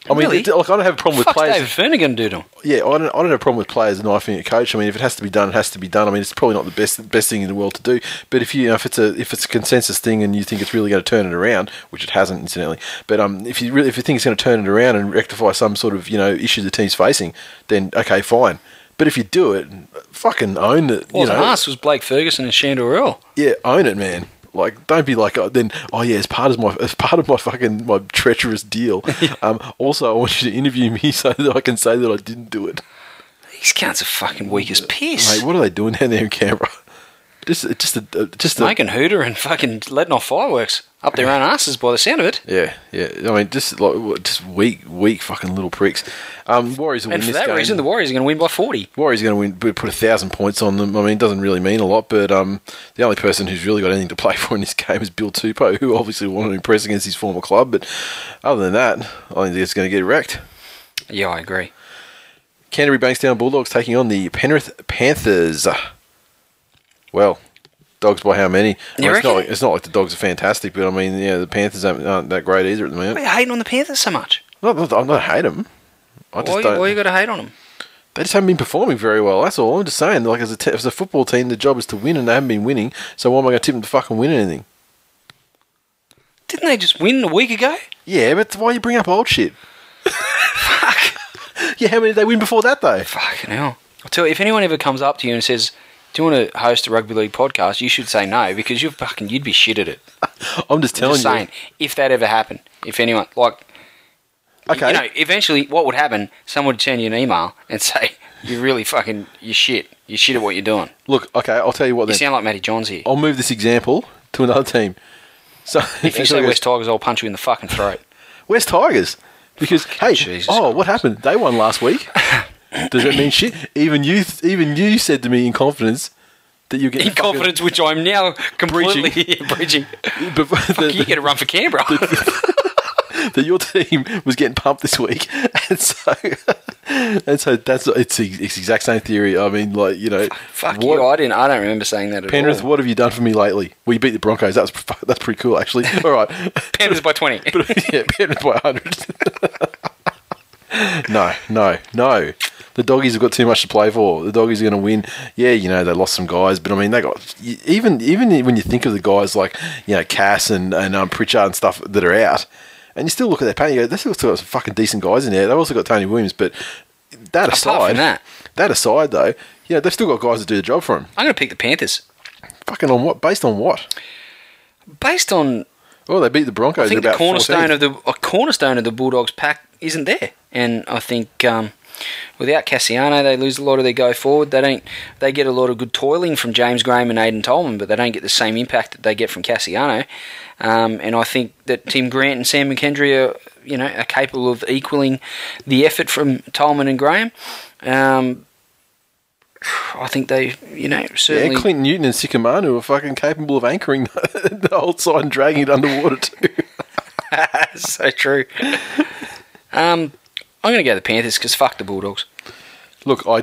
mean, really? Look, I don't have a problem with players. Dave Vernigan do them. Yeah, I don't have a problem with players knifing a coach. I mean, if it has to be done, it has to be done. I mean, it's probably not the best thing in the world to do. But if it's a consensus thing and you think it's really going to turn it around, which it hasn't, incidentally. But if you think it's going to turn it around and rectify some sort of issue the team's facing, then okay, fine. But if you do it, fucking own it. Well, the last was Blake Ferguson and Shandor Earl. Yeah, own it, man. Like, don't be like, as part of my fucking my treacherous deal. Also, I want you to interview me so that I can say that I didn't do it. These cunts are fucking weak as piss. Mate, what are they doing down there in Canberra? Just making hooter and fucking letting off fireworks up their own asses by the sound of it. Yeah. I mean, just weak fucking little pricks. Warriors will win this game. And for that reason, the Warriors are going to win by 40. Warriors are going to win, put 1,000 points on them. I mean, it doesn't really mean a lot, but the only person who's really got anything to play for in this game is Bill Tupou, who obviously wanted to impress against his former club. But other than that, I think it's going to get wrecked. Yeah, I agree. Canterbury Bankstown Bulldogs taking on the Penrith Panthers. Well, Dogs by how many? It's not like the Dogs are fantastic, but I mean, the Panthers aren't that great either at the moment. Why are you hating on the Panthers so much? I'm not hate them. Why you got to hate on them? They just haven't been performing very well. That's all. I'm just saying, like as a football team, the job is to win, and they haven't been winning. So why am I going to tip them to fucking win anything? Didn't they just win a week ago? Yeah, but why you bring up old shit? Fuck. Yeah, how many did they win before that though? Fucking hell! I tell you, if anyone ever comes up to you and says, do you want to host a rugby league podcast? You should say no, because you'd be shit at it. I'm just telling you. If that ever happened, if anyone eventually what would happen? Someone would send you an email and say you're really fucking shit. You're shit at what you're doing. Look, okay, I'll tell you what. You sound like Matty Johns here. I'll move this example to another team. So if you say West Tigers, I'll punch you in the fucking throat. West Tigers, because Jesus Christ. What happened? They won last week. Does that mean shit? Even you said to me in confidence that you get confidence, which I'm now completely breaching. You get a run for Canberra. That your team was getting pumped this week, and so that's it's the exact same theory. I mean, like, you know, I don't remember saying that at Penrith, all. Penrith, what have you done for me lately? Well, you beat the Broncos. That's pretty cool, actually. All right, Penrith by 20. But, yeah, Penrith by 100. No. The Doggies have got too much to play for. The Doggies are going to win. Yeah, you know, they lost some guys, but I mean, they got even when you think of the guys like, you know, Cass and Pritchard and stuff that are out. And you still look at their panel, you go, they've still got some fucking decent guys in there. They've also got Tony Williams, but that aside, though, you know, they've still got guys that do the job for them. I'm going to pick the Panthers. Fucking on what? Based on what? Based on... Well, they beat the Broncos. I think the cornerstone of the Bulldogs pack isn't there. And I think without Cassiano, they lose a lot of their go forward. They get a lot of good toiling from James Graham and Aidan Tolman, but they don't get the same impact that they get from Cassiano. And I think that Tim Grant and Sam McKendry are capable of equaling the effort from Tolman and Graham. I think they, certainly... Yeah, Clinton Newton and Sikamanu are fucking capable of anchoring the whole side and dragging it underwater too. So true. I'm going to go the Panthers because fuck the Bulldogs. Look, I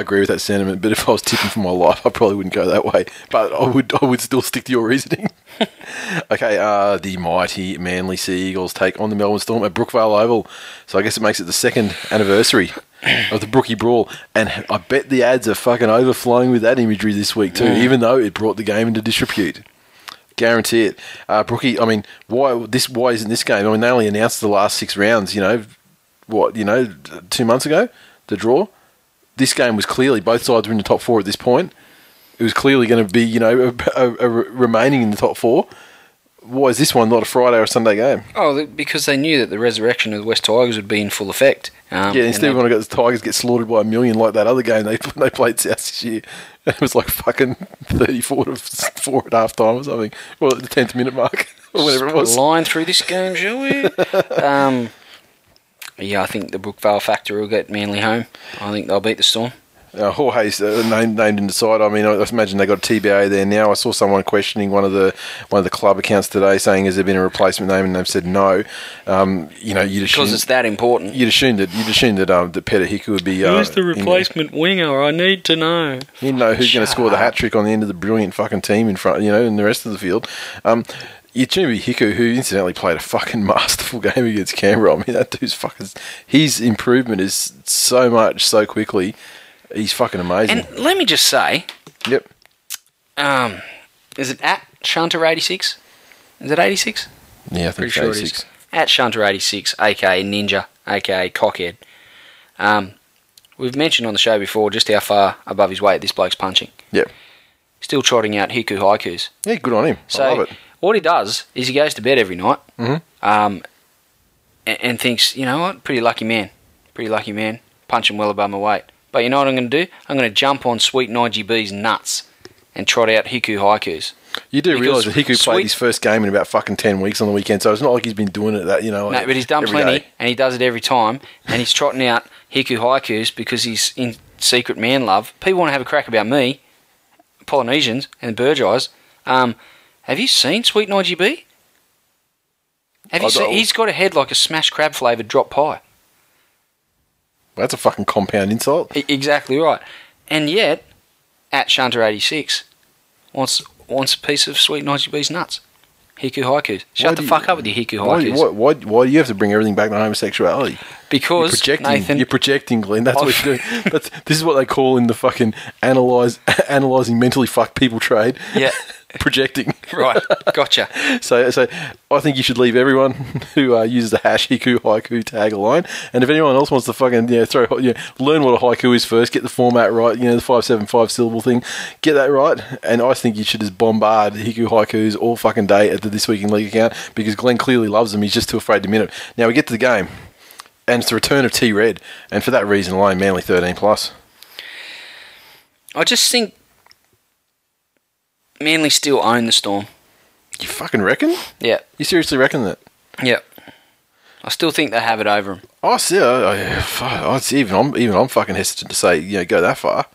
agree with that sentiment, but if I was tipping for my life, I probably wouldn't go that way. But I would still stick to your reasoning. Okay, the mighty Manly Sea Eagles take on the Melbourne Storm at Brookvale Oval. So I guess it makes it the second anniversary of the Brookie Brawl. And I bet the ads are fucking overflowing with that imagery this week too, even though it brought the game into disrepute. Guarantee it. Brookie, I mean, why isn't this game? I mean, they only announced the last 6 rounds, 2 months ago, the draw. This game was clearly, both sides were in the top 4 at this point. It was clearly going to be, remaining in the top 4. Why is this one not a Friday or a Sunday game? Oh, because they knew that the resurrection of the West Tigers would be in full effect. Instead we want to go, the Tigers get slaughtered by 1 million like that other game they played South this year. It was like fucking 34-4 at half time or something. Well, at the 10th minute mark or whatever it was. Line through this game, shall we? Yeah, I think the Brookvale factor will get Manly home. I think they'll beat the Storm. Jorge's named in the side. I mean, I imagine they got a TBA there now. I saw someone questioning one of the club accounts today, saying, "Has there been a replacement name?" And they've said no. Because it's that important. You'd assume that Peter Hicker would be. Who's the replacement winger? I need to know. You know who's going to score the hat trick on the end of the brilliant fucking team in front. And the rest of the field. Uchumi Hiku, who incidentally played a fucking masterful game against Canberra. I mean, that dude's fucking... His improvement is so much, so quickly. He's fucking amazing. And let me just say... Yep. Is it at Shanter86? Is it 86? Yeah, I think it's 86. Sure it is. At Shanter86, a.k.a. Ninja, a.k.a. Cockhead. We've mentioned on the show before just how far above his weight this bloke's punching. Yep. Still trotting out Hiku haikus. Yeah, good on him. I love it. What he does is he goes to bed every night and thinks, you know what, pretty lucky man, punching well above my weight. But you know what I'm going to do? I'm going to jump on sweet Nige B's nuts and trot out Hiku haikus. You do realise that Hiku played his first game in about fucking 10 weeks on the weekend, so it's not like he's been doing it that, No, but he's done plenty, and he does it every time, and he's trotting out Hiku haikus because he's in secret man love. People want to have a crack about me, Polynesians, and the Burgeyes. Have you seen Sweet Nige B? He's got a head like a smashed crab flavoured drop pie. Well, that's a fucking compound insult. Exactly right. And yet, at Shanter86, wants a piece of Sweet Nige B's nuts. Hiku haikus. Shut the fuck up with your Hiku haikus. Why do you have to bring everything back to homosexuality? Because you're projecting, Glenn. That's what you're doing. This is what they call in the fucking analysing mentally fucked people trade. Yeah. Projecting. Right. Gotcha. So I think you should leave everyone who uses the hash Hiku haiku tag alone. And if anyone else wants to fucking learn what a haiku is first, get the format right, the 575 syllable thing, get that right. And I think you should just bombard Hiku haikus all fucking day at the This Week in League account, because Glenn clearly loves them. He's just too afraid to admit it. Now we get to the game, and it's the return of T Red, and for that reason alone, Manly 13+. I just think Manly still own the Storm. You fucking reckon? Yeah. You seriously reckon that? Yeah. I still think they have it over them. Oh, see. Even I'm fucking hesitant to say, go that far.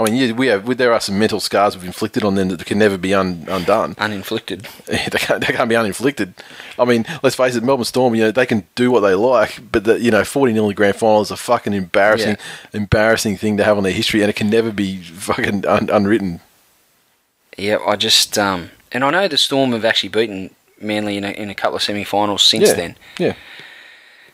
I mean, yeah, there are some mental scars we've inflicted on them that can never be undone. Uninflicted. Yeah, they can't be uninflicted. I mean, let's face it, Melbourne Storm, you know, they can do what they like, but the, you know, 40-0 in the grand final is a fucking embarrassing thing to have on their history, and it can never be fucking unwritten. Yeah, I just and I know the Storm have actually beaten Manly in a couple of semi-finals since then. Yeah.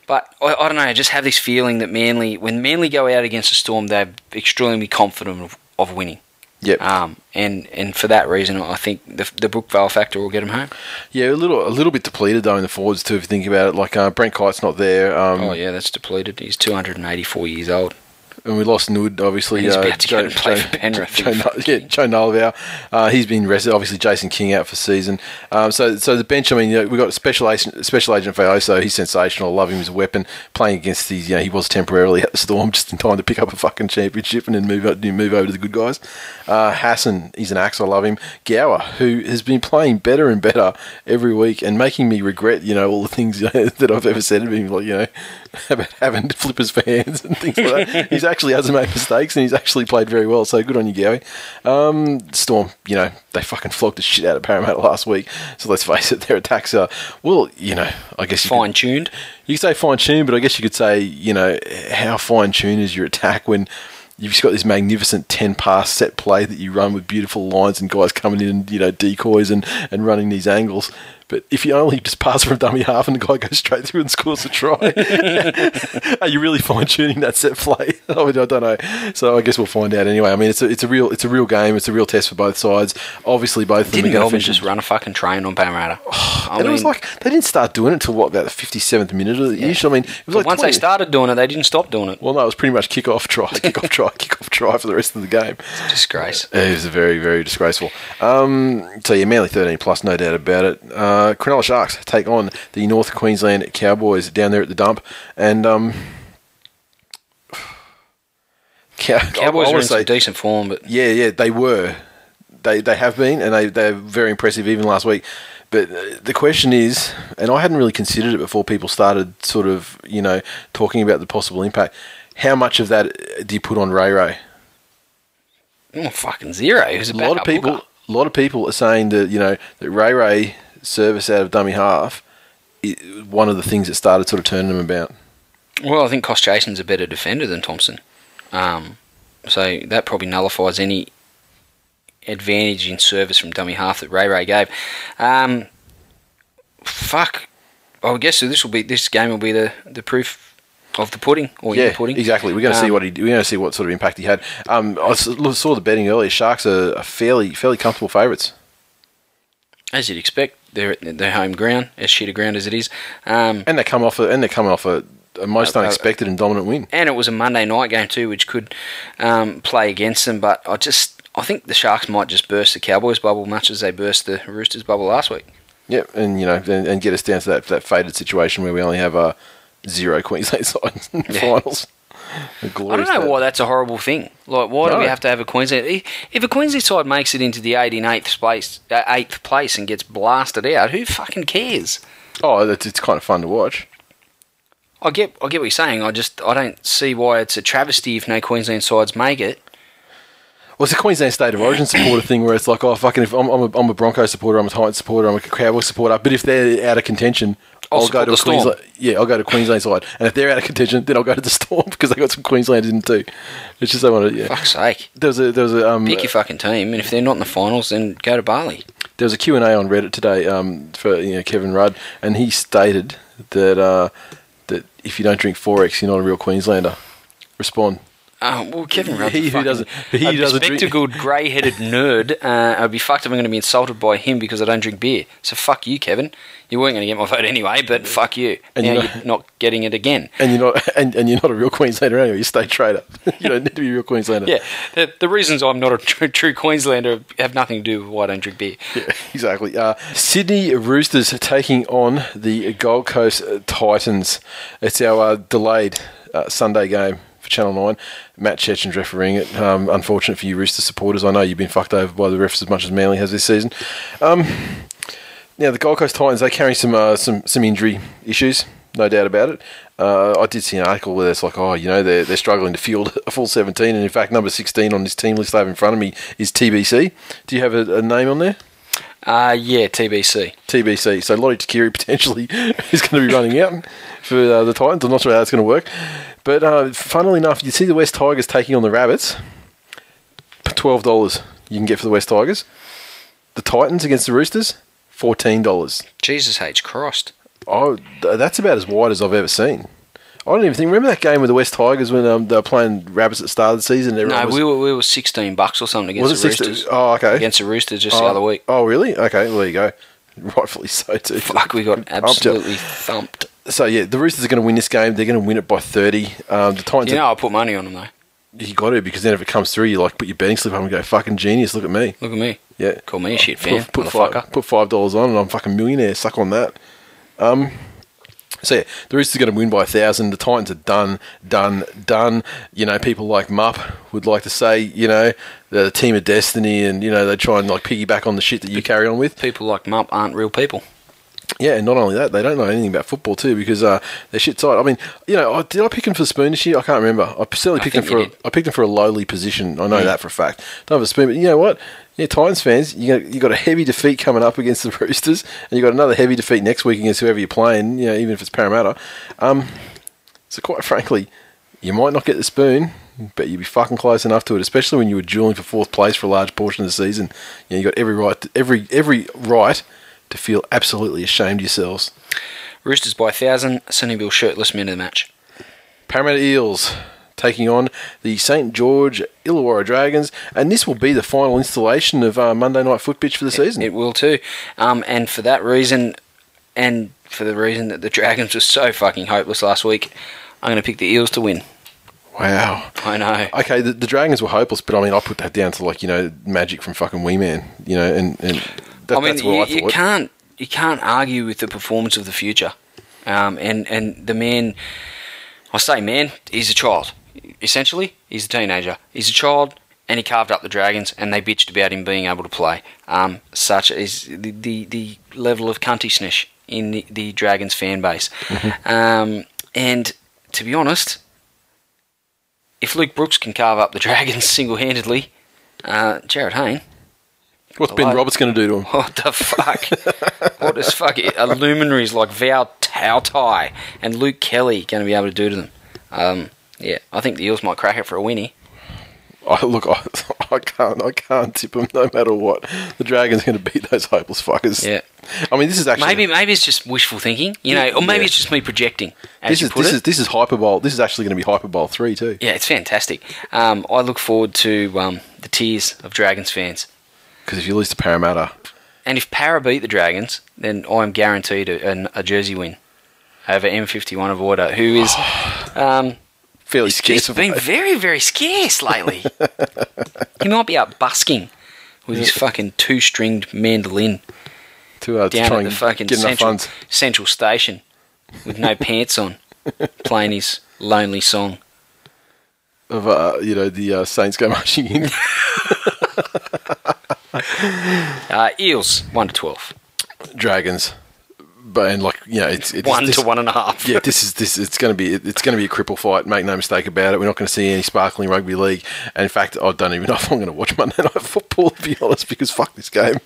But I don't know. I just have this feeling that when Manly go out against the Storm, they're extremely confident of winning. Yep. And for that reason, I think the Brookvale factor will get them home. Yeah, a little bit depleted though in the forwards too. If you think about it, like Brent Kite's not there. Oh yeah, that's depleted. He's 284 years old. And we lost Nude, obviously. And he's about to go and play for Penrith. Joe Nullavow. He's been rested. Obviously, Jason King out for season. So the bench, I mean, you know, we've got Special Agent Faioso. He's sensational. I love him as a weapon. Playing against the, you know, he was temporarily at the Storm just in time to pick up a fucking championship and then move over to the good guys. Hassan, he's an axe. I love him. Gower, who has been playing better and better every week and making me regret, you know, all the things, you know, that I've ever said of him, like, you know, about having flippers for hands and things like that. He's actually hasn't made mistakes and he's actually played very well, so good on you, Gowie. Storm, you know, they fucking flogged the shit out of Parramatta last week, so let's face it, their attacks are, well, you know, I guess fine-tuned. You could say fine-tuned, but I guess you could say, you know, how fine-tuned is your attack when you've just got this magnificent 10-pass set play that you run with beautiful lines and guys coming in and, you know, decoys and running these angles. But if you only just pass from dummy half and the guy goes straight through and scores a try, are you really fine-tuning that set play? I don't know. So I guess we'll find out anyway. I mean, it's a real game. It's a real test for both sides. Obviously, both of them are going to Melbourne just run a fucking train on Parramatta? Oh, and mean, it was like they didn't start doing it until what, about the 57th minute of the usual. I mean, it was but like once 20. They started doing it, they didn't stop doing it. Well, no, it was pretty much kick-off, try, kick-off, try, kick-off, try for the rest of the game. It's a disgrace. It was very, very disgraceful. So yeah, Manly 13+, no doubt about it. Cronulla Sharks take on the North Queensland Cowboys down there at the dump, and Cowboys are in some decent form, but yeah, they were, they have been, and they're very impressive even last week. But the question is, and I hadn't really considered it before people started sort of, you know, talking about the possible impact. How much of that do you put on Ray Ray? Oh, fucking zero. He's a lot of people. Booker. A lot of people are saying that, you know, that Ray Ray service out of dummy half is one of the things that started sort of turning them about. Well, I think Kost-Jason's a better defender than Thompson. So that probably nullifies any advantage in service from dummy half that Ray Ray gave. I guess so. This game will be the proof of the pudding, or in the pudding. Exactly. We're going to see we're going to see what sort of impact he had. I saw the betting earlier. Sharks are fairly comfortable favourites. As you'd expect, they're at their home ground, as shit a ground as it is. And they're coming off a most unexpected and dominant win. And it was a Monday night game too, which could play against them. But I think the Sharks might just burst the Cowboys bubble, much as they burst the Roosters bubble last week. Yep, and you know, and get us down to that faded situation where we only have a zero Queensland sides in the finals. I don't know why that's a horrible thing. Like, why do we have to have a Queensland? If a Queensland side makes it into the 8th place and gets blasted out, who fucking cares? Oh, it's kind of fun to watch. I get what you're saying. I don't see why it's a travesty if no Queensland sides make it. Well, it's a Queensland State of Origin supporter thing where it's like, oh, fucking, if I'm a Bronco supporter, I'm a Titans supporter, I'm a Cowboy supporter, but if they're out of contention, I'll go to the Storm. I'll go to Queensland side, and if they're out of contention, then I'll go to the Storm because they got some Queenslanders in too. It's just they want to. Yeah. Fuck's sake! There was a pick your fucking team, and if they're not in the finals, then go to Bali. There was a Q&A on Reddit today for, you know, Kevin Rudd, and he stated that that if you don't drink 4X, you're not a real Queenslander. Respond. Well, Kevin Rudd, he doesn't drink. A spectacled, grey-headed nerd. I'd be fucked if I'm going to be insulted by him because I don't drink beer. So fuck you, Kevin. You weren't going to get my vote anyway, but fuck you. And now you're not getting it again. And you're not, and you're not a real Queenslander anyway. You're a state trader. You don't need to be a real Queenslander. Yeah, the reasons I'm not a true Queenslander have nothing to do with why I don't drink beer. Yeah, exactly. Sydney Roosters are taking on the Gold Coast Titans. It's our delayed Sunday game. Channel 9, Matt Chechen's refereeing it. Unfortunate for you Rooster supporters. I know you've been fucked over by the refs as much as Manly has this season. Now the Gold Coast Titans, they carry some injury issues. no doubt about it. I did see an article where it's like, oh, you know, they're struggling to field a full 17, and in fact, number 16 on this team list I have in front of me is TBC. Do you have a name on there? Yeah, TBC. TBC. So Lottie Takiri potentially is going to be running out for the Titans. I'm not sure how that's going to work. But funnily enough, you see the West Tigers taking on the Rabbits. $12 you can get for the West Tigers. The Titans against the Roosters, $14. Jesus H. Christ. Oh, that's about as wide as I've ever seen. I don't even think. Remember that game with the West Tigers when they were playing Rabbits at the start of the season? No, we were $16 or something against the Roosters. Oh, okay. Against the Roosters just the other week. Oh, really? Okay, well, there you go. Rightfully so, too. Fuck, we got absolutely thumped. So, yeah, the Roosters are going to win this game. They're going to win it by 30. The Titans. You know, I put money on them, though. You got to, because then if it comes through, you like put your betting slip up and go, fucking genius, look at me. Look at me. Yeah. Call me a shit fan. Put $5 on and I'm fucking millionaire. Suck on that. So, yeah, the Roosters are going to win by 1,000. The Titans are done. You know, people like Mupp would like to say, you know, they're the team of destiny and, you know, they try and, like, piggyback on the shit that you carry on with. People like Mupp aren't real people. Yeah, and not only that, they don't know anything about football, too, because they're shit tight. I mean, you know, did I pick them for the spoon this year? I can't remember. I picked them for a lowly position. I know that for a fact. Don't have a spoon, but you know what? Yeah, Titans fans, you got a heavy defeat coming up against the Roosters, and you got another heavy defeat next week against whoever you're playing. You know, even if it's Parramatta. So quite frankly, you might not get the spoon, but you'd be fucking close enough to it. Especially when you were dueling for fourth place for a large portion of the season. You know, you got every right to feel absolutely ashamed yourselves. Roosters by 1,000. Sonny Bill shirtless man of the match. Parramatta Eels taking on the St. George Illawarra Dragons, and this will be the final installation of Monday Night Footpitch for the season. It will too, and for that reason, and for the reason that the Dragons were so fucking hopeless last week, I'm going to pick the Eels to win. Wow. I know. Okay, the Dragons were hopeless, but I mean, I put that down to, like, you know, magic from fucking Wee Man, you know, and that, I mean, that's what I thought. You can't argue with the performance of the future, and the man, I say man, he's a child. Essentially, he's a teenager. He's a child, and he carved up the Dragons, and they bitched about him being able to play. Such is the level of cuntishness in the Dragons fan base. Mm-hmm. And to be honest, if Luke Brooks can carve up the Dragons single-handedly, Jarryd Hayne... What's Ben Roberts going to do to him? What the fuck? What is fucking luminaries like Val Tautai and Luke Kelly going to be able to do to them? Yeah, I think the Eels might crack it for a winnie. I can't tip them no matter what. The Dragons are going to beat those hopeless fuckers. Yeah, I mean, this is actually maybe it's just wishful thinking, you know, or maybe it's just me projecting. This is hyperbole. This is actually going to be hyperbole 3 too. Yeah, it's fantastic. I look forward to the tears of Dragons fans, because if you lose to Parramatta, and if Para beat the Dragons, then I am guaranteed a jersey win over M51 of Order, who is. Fairly scarce. He's been very, very scarce lately. He might be out busking with his fucking two-stringed mandolin down at the fucking Central Station with no pants on, playing his lonely song of you know, the Saints go marching in. Eels 1-12. Dragons. And, like, you know, it's 1 to 1.5. Yeah, this. It's going to be a cripple fight. Make no mistake about it. We're not going to see any sparkling rugby league. And in fact, I don't even know if I'm going to watch Monday Night Football, to be honest, because fuck this game.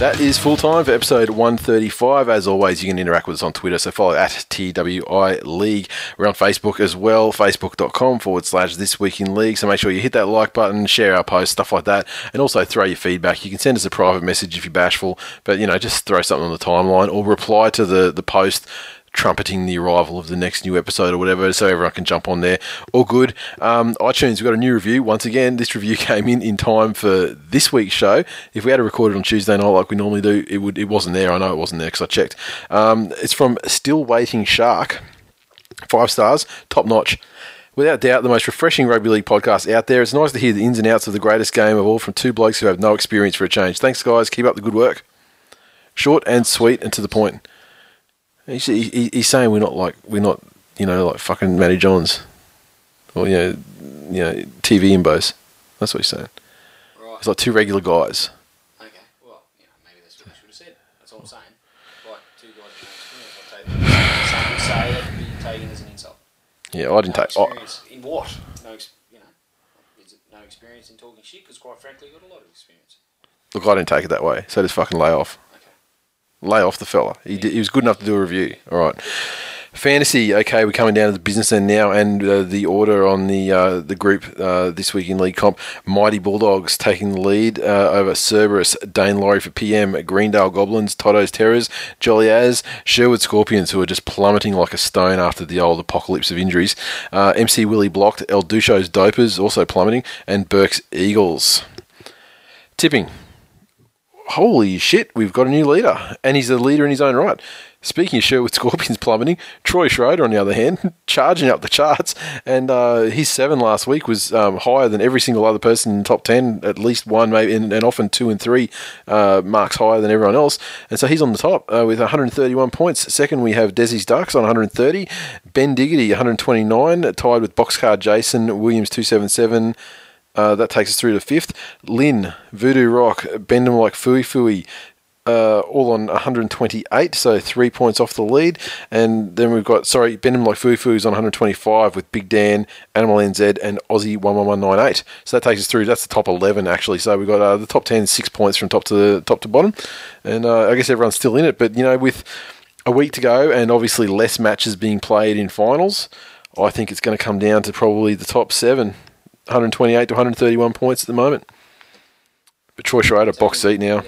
That is full time for episode 135. As always, you can interact with us on Twitter, so follow at TWI League. We're on Facebook as well, facebook.com/This Week in League. So make sure you hit that like button, share our posts, stuff like that, and also throw your feedback. You can send us a private message if you're bashful, but, you know, just throw something on the timeline or reply to the post trumpeting the arrival of the next new episode or whatever, so everyone can jump on there. All good. iTunes, we've got a new review. Once again, this review came in time for this week's show. If we had to record it on Tuesday night like we normally do, it wasn't there. I know it wasn't there because I checked. It's from Still Waiting Shark. 5 stars, top notch. Without doubt, the most refreshing rugby league podcast out there. It's nice to hear the ins and outs of the greatest game of all from two blokes who have no experience for a change. Thanks, guys. Keep up the good work. Short and sweet and to the point. He's saying we're not, you know, like fucking Matty Johns or, you know, TV imbos. That's what he's saying. Right. It's like two regular guys. Okay. Well, you know, maybe that's what I should have said. That's all I'm saying. Like two guys with no experience. Some would say that could be taken as an insult. Yeah, I didn't take... Experience in what? No experience in talking shit, because quite frankly, you've got a lot of experience. Look, I didn't take it that way, so just fucking lay off. Okay. Lay off the fella. He was good enough to do a review. All right. Fantasy, okay, we're coming down to the business end now, and the order on the group this week in League Comp, Mighty Bulldogs taking the lead over Cerberus, Dane Laurie for PM, Greendale Goblins, Totto's Terrors, Jolly Az, Sherwood Scorpions, who are just plummeting like a stone after the old apocalypse of injuries, MC Willie blocked, El Ducho's Dopers also plummeting, and Burke's Eagles. Tipping. Holy shit, we've got a new leader, and he's a leader in his own right. Speaking of Sherwood Scorpions plummeting, Troy Schroeder, on the other hand, charging up the charts, and his 7 last week was higher than every single other person in the top 10, at least one, maybe, and often 2 and 3 marks higher than everyone else. And so he's on the top with 131 points. Second, we have Desi's Ducks on 130, Ben Diggity 129, tied with Boxcar Jason, Williams 277. That takes us through to 5th. Lynn, Voodoo Rock, Bend 'em Like Fooey Fooey, all on 128, so 3 points off the lead. And then we've got, Bend 'em Like Fooey Fooey's on 125 with Big Dan, Animal NZ, and Aussie 11198. So that takes us through. That's the top 11 actually. So we've got the top 10, 6 points from top to bottom, and I guess everyone's still in it. But you know, with a week to go and obviously less matches being played in finals, I think it's going to come down to probably the top 7, 128 to 131 points at the moment. But Troy Schroeder box seat now.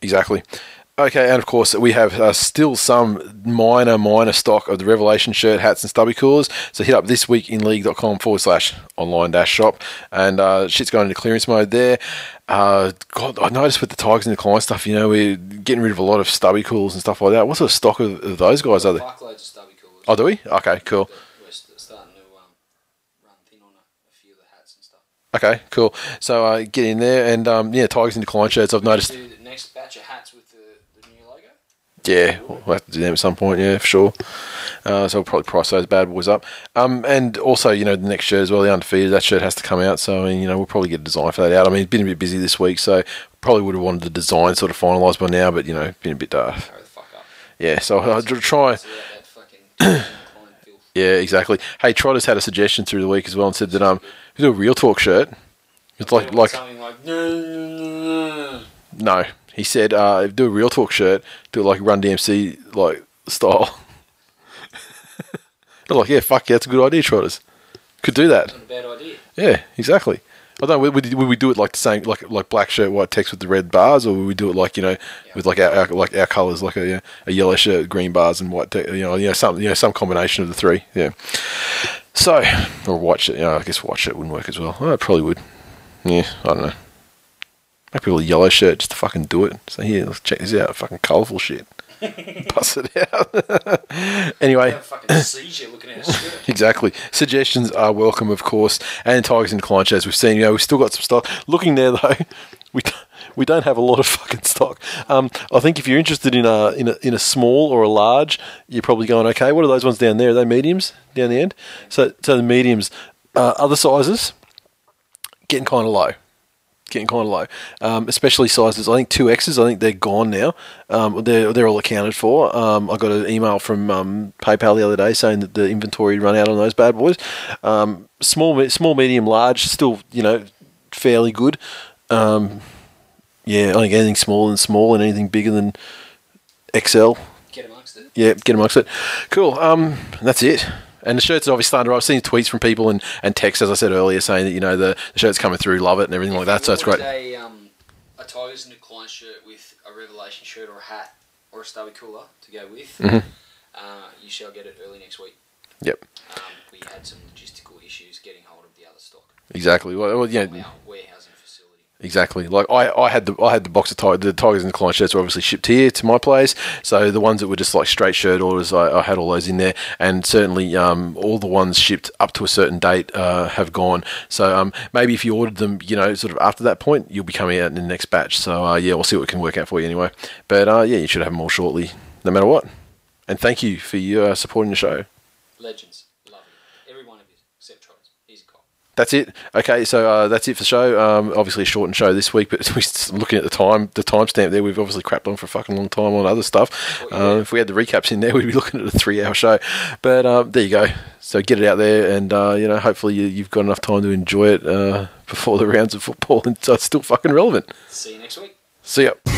Exactly. Okay, and of course, we have still some minor stock of the Revelation shirt, hats, and stubby coolers. So hit up thisweekinleague.com /online-shop. And shit's going into clearance mode there. God, I noticed with the Tigers and the Klein stuff, you know, we're getting rid of a lot of stubby coolers and stuff like that. What sort of stock of those guys are there? Fuckloads of stubby coolers. Oh, do we? Okay, cool. Okay, cool. So get in there, and Tigers into Client shirts. I've noticed. Do the next batch of hats with the new logo. Yeah, we'll have to do them at some point. Yeah, for sure. So we'll probably price those bad boys up. And also, you know, the next shirt as well, the Undefeated. That shirt has to come out. So I mean, you know, we'll probably get a design for that out. I mean, it's been a bit busy this week, so probably would have wanted the design sort of finalised by now. But you know, been a bit daft. Hurry the fuck up. Yeah. So I'll try. Yeah, exactly. Hey, Trotter's had a suggestion through the week as well and said that we do a Real Talk shirt. It's like something like no. He said do a Real Talk shirt, do it like Run DMC like style. They're like, yeah, fuck yeah, that's a good idea, Trotters. Could do that. Not a bad idea. Yeah, exactly. I don't know, would we do it like the same like black shirt, white text with the red bars, or would we do it like, you know, with like our like our colours, like a yellow shirt, green bars and white text, you know, some combination of the three. Yeah. So or white shirt, I guess white shirt wouldn't work as well. Oh, it probably would. Yeah, I don't know. Make people a yellow shirt just to fucking do it. So here, let's check this out, fucking colourful shit. Bust it out. Anyway, fucking seizure looking at us. Exactly. Suggestions are welcome, of course. And Tigers and Client shares, we've seen. You know, we've still got some stock. Looking there though, we don't have a lot of fucking stock. I think if you're interested in a small or a large, you're probably going okay. What are those ones down there? Are they mediums down the end? So the mediums, other sizes, getting kind of low, especially sizes. I think 2Xs, I think they're gone now. They're all accounted for. I got an email from PayPal the other day saying that the inventory had run out on those bad boys. Small, medium, large, still, you know, fairly good. I think anything smaller than small and anything bigger than XL. Get amongst it. Yeah, get amongst it. Cool. That's it. And the shirts are obviously starting to arrive. I've seen tweets from people and texts, as I said earlier, saying that, you know, the shirt's coming through, love it, and everything like that, so it's great. A Tigers and a Klein shirt with a Revelation shirt or a hat or a stubby cooler to go with, you shall get it early next week. Yep. We had some logistical issues getting hold of the other stock. Exactly. Well, yeah. Our warehousing facility. Exactly. Like, I had the box of the Tigers and the Klein shirts were obviously shipped here to my place. So the ones that were just like straight shirt orders, I had all those in there. And certainly all the ones shipped up to a certain date have gone. So maybe if you ordered them, you know, sort of after that point, you'll be coming out in the next batch. So, we'll see what we can work out for you anyway. But, you should have them all shortly, no matter what. And thank you for your supporting the show. Legends. Love you. Every one of you, except Trotter's. That's it. Okay, so that's it for the show. Obviously, a shortened show this week, but looking at the timestamp there, we've obviously crapped on for a fucking long time on other stuff. If we had the recaps in there, we'd be looking at a 3-hour show. But there you go. So get it out there, and hopefully you've got enough time to enjoy it before the rounds of football, and it's still fucking relevant. See you next week. See ya.